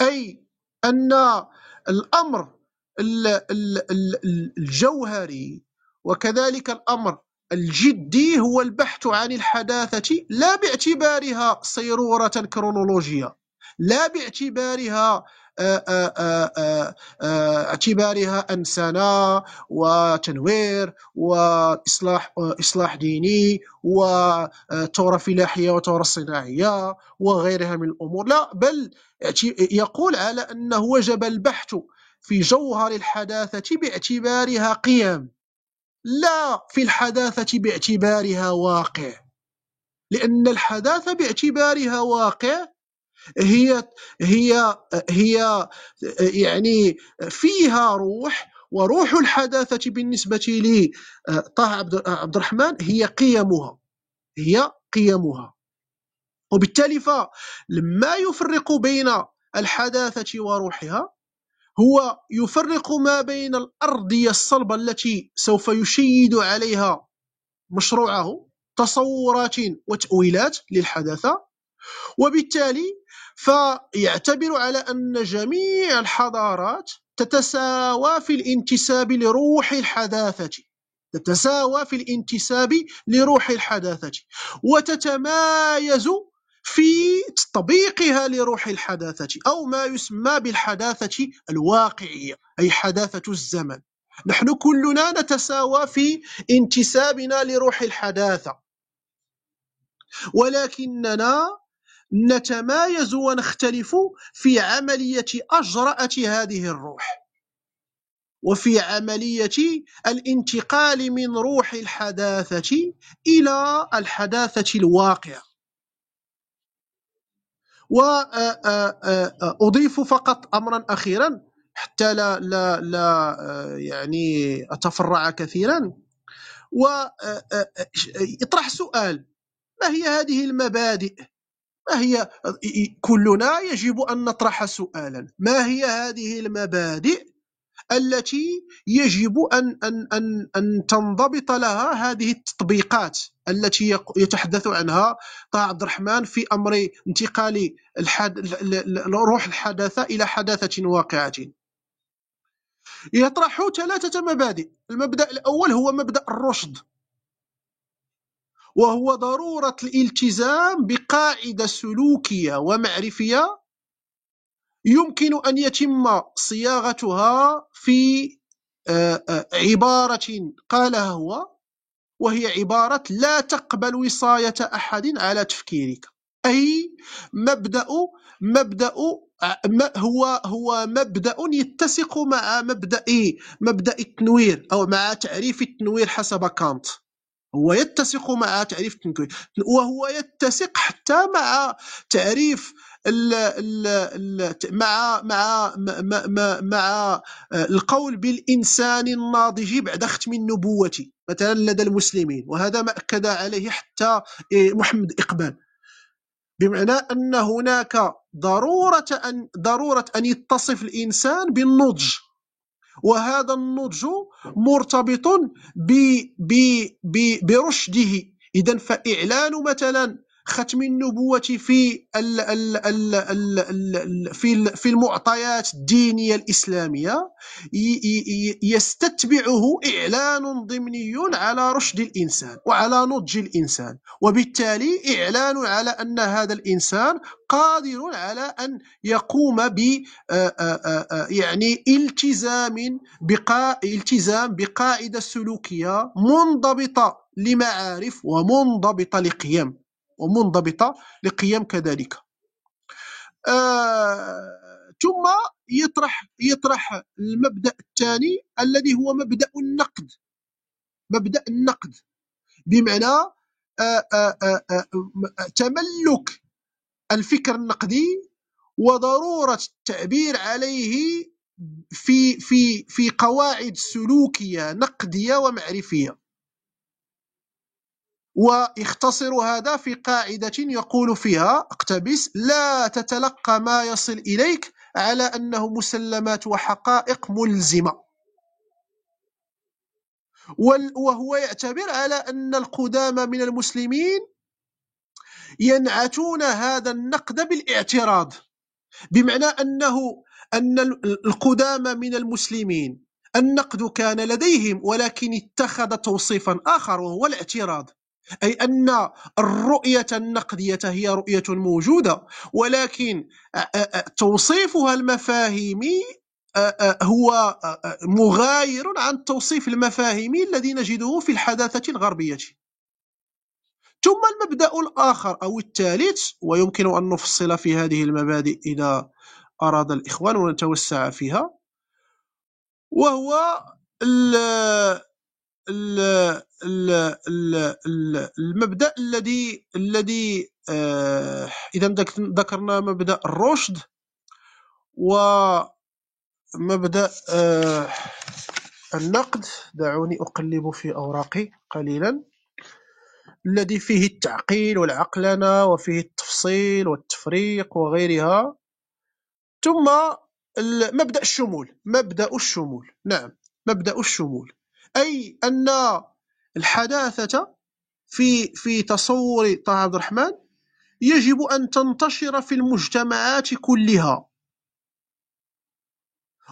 أي أن الأمر الجوهري وكذلك الأمر الجدي هو البحث عن الحداثة لا باعتبارها صيرورة كرونولوجية، لا باعتبارها أنسانة وتنوير وإصلاح ديني وثورة فلاحية وثورة صناعية وغيرها من الأمور، لا، بل يقول على أنه وجب البحث في جوهر الحداثة باعتبارها قيم لا في الحداثة باعتبارها واقع، لأن الحداثة باعتبارها واقع هي يعني فيها روح، وروح الحداثة بالنسبة لي طه عبد الرحمن هي قيمها، هي قيمها. وبالتالي فلما يفرق بين الحداثة وروحها هو يفرق ما بين الأرضية الصلبة التي سوف يشيد عليها مشروعه تصورات وتأويلات للحداثة، وبالتالي فيعتبر على أن جميع الحضارات تتساوى في الانتساب لروح الحداثة، تتساوى في الانتساب لروح الحداثة وتتمايز في تطبيقها لروح الحداثة أو ما يسمى بالحداثة الواقعية أي حداثة الزمن. نحن كلنا نتساوى في انتسابنا لروح الحداثة، ولكننا نتمايز ونختلف في عملية أجرأة هذه الروح وفي عملية الانتقال من روح الحداثة إلى الحداثة الواقعة. وأضيف فقط أمرا أخيرا حتى لا يعني أتفرع كثيرا، ويطرح سؤال: ما هي هذه المبادئ؟ ما هي؟ كلنا يجب أن نطرح سؤالا: ما هي هذه المبادئ التي يجب أن تنضبط لها هذه التطبيقات التي يتحدث عنها طه عبد الرحمن في أمر انتقال روح الحداثة إلى حداثة واقعة؟ يطرح 3 مبادئ. المبدأ الأول هو مبدأ الرشد، وهو ضرورة الالتزام بقاعدة سلوكية ومعرفية يمكن أن يتم صياغتها في عبارة قالها هو، وهي عبارة لا تقبل وصاية أحد على تفكيرك، أي مبدأ هو مبدأ يتسق مع مبدأ التنوير أو مع تعريف التنوير حسب كانط، هو يتسق مع تعريف التنكوين، وهو يتسق حتى مع تعريف مع القول بالإنسان الناضج بعد ختم النبوة مثلا لدى المسلمين، وهذا ما أكد عليه حتى محمد إقبال، بمعنى أن هناك ضرورة أن يتصف الإنسان بالنضج، وهذا النضج مرتبط برشده. إذن فإعلان مثلا ختم النبوة في المعطيات الدينية الإسلامية يستتبعه إعلان ضمني على رشد الإنسان وعلى نضج الإنسان، وبالتالي إعلان على أن هذا الإنسان قادر على أن يقوم ب يعني التزام بقاعدة سلوكية منضبطة لمعارف ومنضبطة لقيم كذلك. ثم يطرح المبدأ الثاني الذي هو مبدأ النقد، بمعنى تملك الفكر النقدي وضرورة التعبير عليه في في في قواعد سلوكية نقدية ومعرفية، ويختصر هذا في قاعدة يقول فيها: اقتبس، لا تتلقى ما يصل إليك على أنه مسلمات وحقائق ملزمة. وهو يعتبر على أن القدامى من المسلمين ينعتون هذا النقد بالاعتراض، بمعنى أن القدامى من المسلمين النقد كان لديهم ولكن اتخذ توصيفا آخر وهو الاعتراض، أي أن الرؤية النقدية هي رؤية موجودة ولكن توصيفها المفاهيمي هو مغاير عن توصيف المفاهيمي الذي نجده في الحداثة الغربية. ثم المبدأ الآخر أو الثالث، ويمكن أن نفصل في هذه المبادئ إذا أراد الإخوان ونتوسع فيها، وهو المبدأ الذي إذا ذكرنا مبدأ الرشد ومبدأ النقد. دعوني أقلب في أوراقي قليلا، الذي فيه التعقيل والعقلنة وفيه التفصيل والتفريق وغيرها. ثم مبدأ الشمول، نعم، مبدأ الشمول، أي أن الحداثة في تصور طه عبد الرحمن يجب أن تنتشر في المجتمعات كلها،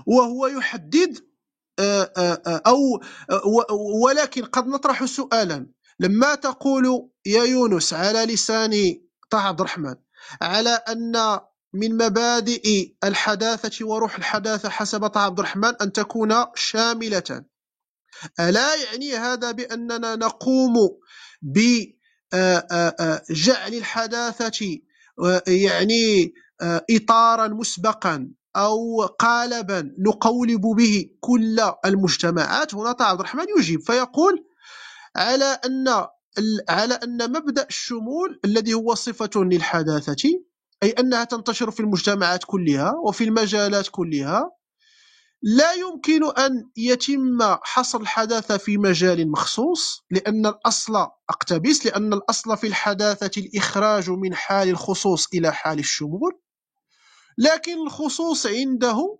وهو يحدد ولكن قد نطرح سؤالا: لما تقول يا يونس على لسان طه عبد الرحمن على أن من مبادئ الحداثة وروح الحداثة حسب طه عبد الرحمن أن تكون شاملة، ألا يعني هذا بأننا نقوم بجعل الحداثة يعني إطارا مسبقا أو قالبا نقولب به كل المجتمعات؟ هنا طه عبد الرحمن يجيب فيقول على أن مبدأ الشمول الذي هو صفة للحداثة، أي أنها تنتشر في المجتمعات كلها وفي المجالات كلها، لا يمكن أن يتم حصر الحداثة في مجال مخصوص، لأن الأصل في الحداثة الإخراج من حال الخصوص إلى حال الشمول، لكن الخصوص عنده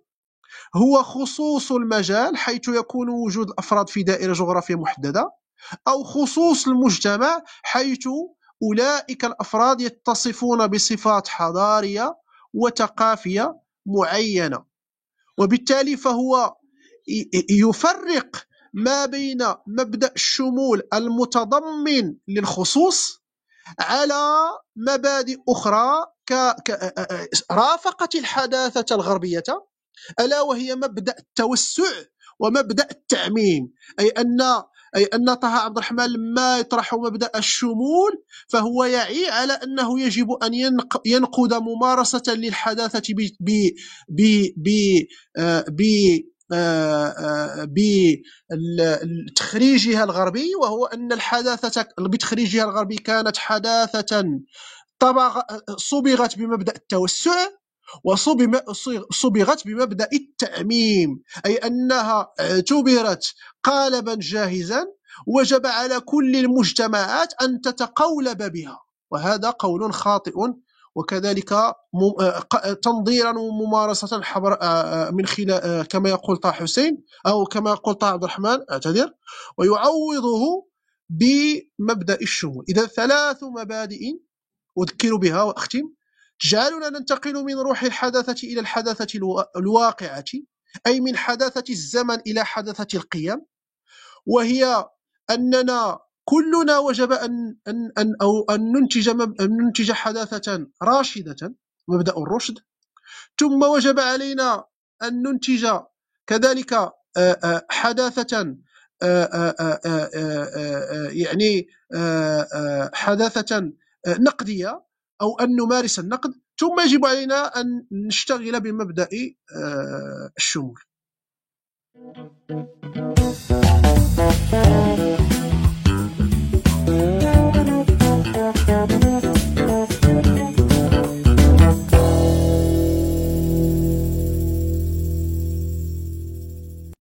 هو خصوص المجال حيث يكون وجود الأفراد في دائرة جغرافية محددة، أو خصوص المجتمع حيث أولئك الأفراد يتصفون بصفات حضارية وثقافية معينة. وبالتالي فهو يفرق ما بين مبدأ الشمول المتضمن للخصوص على مبادئ أخرى رافقت الحداثة الغربية، ألا وهي مبدأ التوسع ومبدأ التعميم، أي أن طه عبد الرحمن لما يطرح مبدأ الشمول فهو يعي على أنه يجب أن ينقد ممارسة للحداثة ب بتخريجها الغربي، وهو أن الحداثة بتخريجها الغربي كانت حداثة صبغت بمبدأ التوسع وصبغت بمبدأ التعميم، أي أنها اعتبرت قالبا جاهزا وجب على كل المجتمعات أن تتقولب بها، وهذا قول خاطئ وكذلك تنظيرا وممارسة حبر من خلال كما يقول طه حسين أو كما يقول طه عبد الرحمن أعتذر، ويعوضه بمبدأ الشمول. إذا ثلاث مبادئ أذكر بها وأختم، جعلنا ننتقل من روح الحداثة إلى الحداثة الواقعة، أي من حداثة الزمن إلى حداثة القيم، وهي أننا كلنا وجب أن ننتج حداثة راشدة، مبدأ الرشد، ثم وجب علينا أن ننتج كذلك حداثة يعني حداثة نقدية أو أن نمارس النقد، ثم يجب علينا أن نشتغل بمبدأ الشمول.